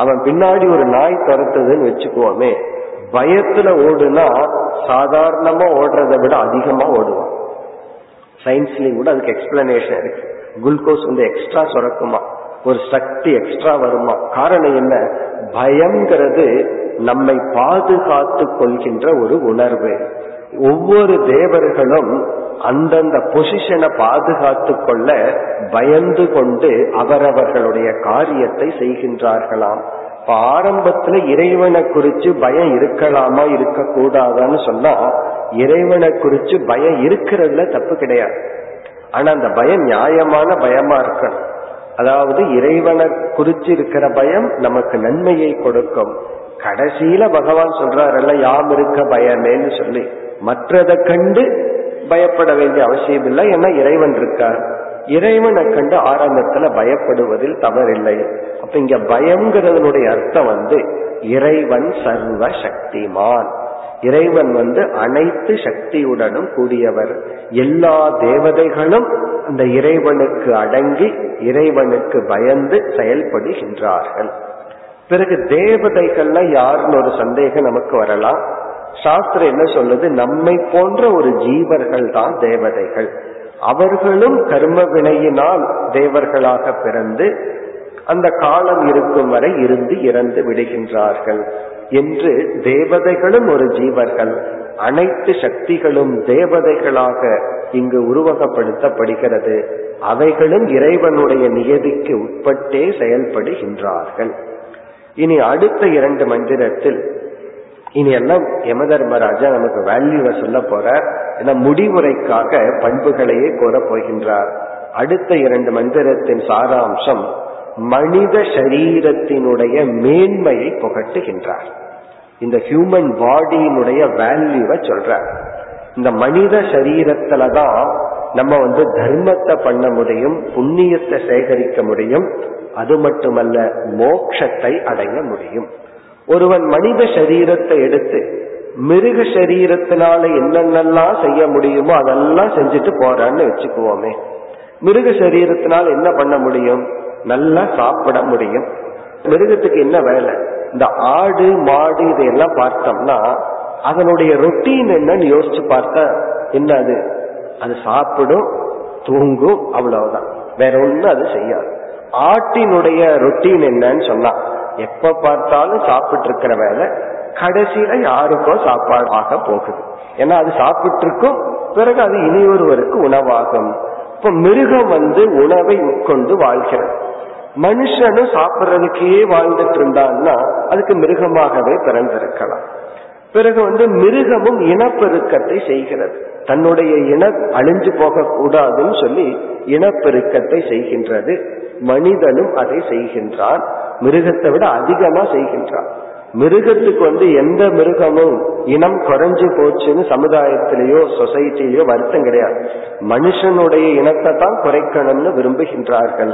அவன் பின்னாடி ஒரு நாய் துரத்துதுன்னு வச்சுக்குவோமே, பயத்துல ஓடுனா சாதாரணமா ஓடுறதை விட அதிகமா ஓடுவான். சயின்ஸ்லயும் கூட அதுக்கு எக்ஸ்பிளனேஷன் இருக்கு. குளுக்கோஸ் எக்ஸ்ட்ரா சுரக்குமா, ஒரு சக்தி எக்ஸ்ட்ரா வருமா? காரணம் என்ன? பயம்ங்கிறது நம்மை பாதுகாத்து கொள்கின்ற ஒரு உணர்வு. ஒவ்வொரு தேவர்களும் அந்தந்த பொசிஷனை பாதுகாத்து கொள்ள பயந்து கொண்டு அவரவர்களுடைய காரியத்தை செய்கின்றார்களாம். இப்ப ஆரம்பத்துல இறைவனை குறிச்சு பயம் இருக்கலாமா இருக்க கூடாதான்னு சொன்னா, இறைவனை குறிச்சு பயம் இருக்கிறதுல தப்பு கிடையாது. ஆனா அந்த பயம் நியாயமான பயமா இருக்கணும். அதாவது இறைவனை குறிச்சு இருக்கிற பயம் நமக்கு நன்மையை கொடுக்கும். கடைசியில பகவான் சொல்றாருல்ல, யாம் இருக்க பயமேன்னு சொல்லி, மற்றதை கண்டு பயப்பட வேண்டிய அவசியம் இல்லை. ஏன்னா இறைவன் இருக்கார். இறைவனை கண்டு ஆரம்பத்துல பயப்படுவதில் தவறில்லை. அப்ப இங்க பயம்ங்கிறதுனுடைய அர்த்தம் வந்து இறைவன் சர்வ சக்திமான், இறைவன் வந்து அனைத்து சக்தியுடனும் கூடியவர். எல்லா தேவதைகளும் அந்த இறைவனுக்கு அடங்கி இறைவனுக்கு பயந்து செயல்படுகின்றார்கள். பிறகு தேவதைகள்ல யாருன்னு ஒரு சந்தேகம் நமக்கு வரலாம். சாஸ்திரம் என்ன சொல்லுது? நம்மை போன்ற ஒரு ஜீவர்கள் தான் தேவதைகள். அவர்களும் கர்ம வினையினால் தேவர்களாக பிறந்து அந்த காலம் இருக்கும் வரை இருந்து இறந்து விடுகின்றார்கள் என்று தேவதைகளும் ஒரு ஜீவர்கள். அனைத்து சக்திகளும் தேவதைகளாக இங்கு உருவகப்படுத்தப்படுகிறது. அவைகளும் இறைவனுடைய நியதிக்கு உட்பட்டே செயல்படுகின்றார்கள். இனி அடுத்த 2 மந்திரத்தில் இனி எல்லாம் யமதர்மராஜா நமக்கு வேல்யூவை சொல்ல போறார். ஏன்னா முடிவுரைக்காக பண்புகளையே கோரப் போகின்றார். அடுத்த 2 மந்திரத்தின் சாராம்சம் மனித சரீரத்தினுடைய மேன்மையை புகட்டுகின்றார். இந்த ஹியூமன் பாடியினுடைய வேல்யூவை சொல்றார். இந்த மனித சரீரத்துலதான் நம்ம வந்து தர்மத்தை பண்ண முடியும், புண்ணியத்தை சேகரிக்க முடியும், அது மட்டுமல்ல மோட்சத்தை அடைய முடியும். ஒருவன் மனித சரீரத்தை எடுத்து மிருக சரீரத்தினால என்னென்னலாம் செய்ய முடியுமோ அதெல்லாம் செஞ்சுட்டு போறான்னு வச்சுக்குவோமே, மிருக சரீரத்தினால என்ன பண்ண முடியும்? நல்லா சாப்பிட முடியும். மிருகத்துக்கு என்ன வேலை? இந்த ஆடு மாடு இதையெல்லாம் பார்த்தோம்னா அதனுடைய ரொட்டீன் என்னன்னு யோசிச்சு பார்த்தா என்ன? அது அது சாப்பிடும், தூங்கும், அவ்வளவுதான். வேற ஒன்னும் அது செய்யாது. ஆட்டினுடைய ரொட்டீன் என்னன்னு சொன்னா எப்ப பார்த்தாலும் சாப்பிட்டு இருக்கிற வேலை, கடைசியில யாருக்கோ சாப்பாடு ஆக போகுது. ஏன்னா அது சாப்பிட்டு இருக்கும், பிறகு அது இனியொருவருக்கு உணவாகும். இப்ப மிருகம் வந்து உணவை உட்கொண்டு வாழ்கிறது. மனுஷனும் சாப்பிட்றதுக்கே வாழ்ந்துட்டு இருந்தான்னா அதுக்கு மிருகமாகவே பிறந்திருக்கலாம். பிறகு வந்து மிருகமும் இனப்பெருக்கத்தை செய்கிறது. தன்னுடைய இன அழிஞ்சு போக கூடாதுன்னு சொல்லி இனப்பெருக்கத்தை செய்கின்றது. மனிதனும் அதை செய்கின்றான், மிருகத்தை விட அதிகமா செய்கின்றான். மிருகத்துக்கு வந்து எந்த மிருகமும் இனம் குறைஞ்சு போச்சுன்னு சமுதாயத்திலேயோ சொசைட்டிலேயோ வருத்தம் கிடையாது. மனுஷனுடைய இனத்தை தான் குறைக்கணும்னு விரும்புகின்றார்கள்.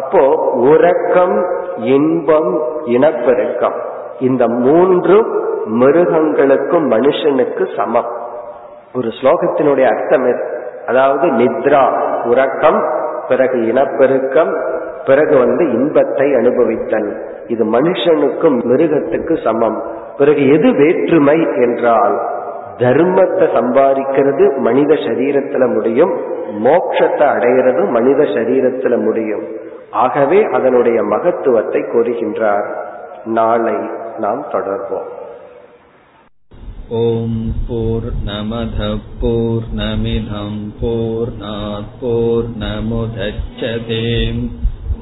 அப்போ உறக்கம், இன்பம், இனப்பெருக்கம் இந்த 3 மிருகங்களுக்கும் மனுஷனுக்கு சமம். ஒரு ஸ்லோகத்தினுடைய அர்த்தம் இது. அதாவது நித்ரா உறக்கம், பிறகு இனப்பெருக்கம், பிறகு வந்து இன்பத்தை அனுபவித்தல். இது மனுஷனுக்கும் மிருகத்துக்கு சமம். பிறகு எது வேற்றுமை என்றால் தர்மத்தை சம்பாதிக்கிறது மனித சரீரத்துல முடியும், மோட்சத்தை அடைகிறது மனித சரீரத்துல முடியும். ஆகவே அதனுடைய மகத்துவத்தை கூறுகின்றார். நாளை நாம் தொடர்வோம். ஓம் பூர்ணமத பூர்ணமிதம் பூர்ணாத் பூர்ணமுதச்யதே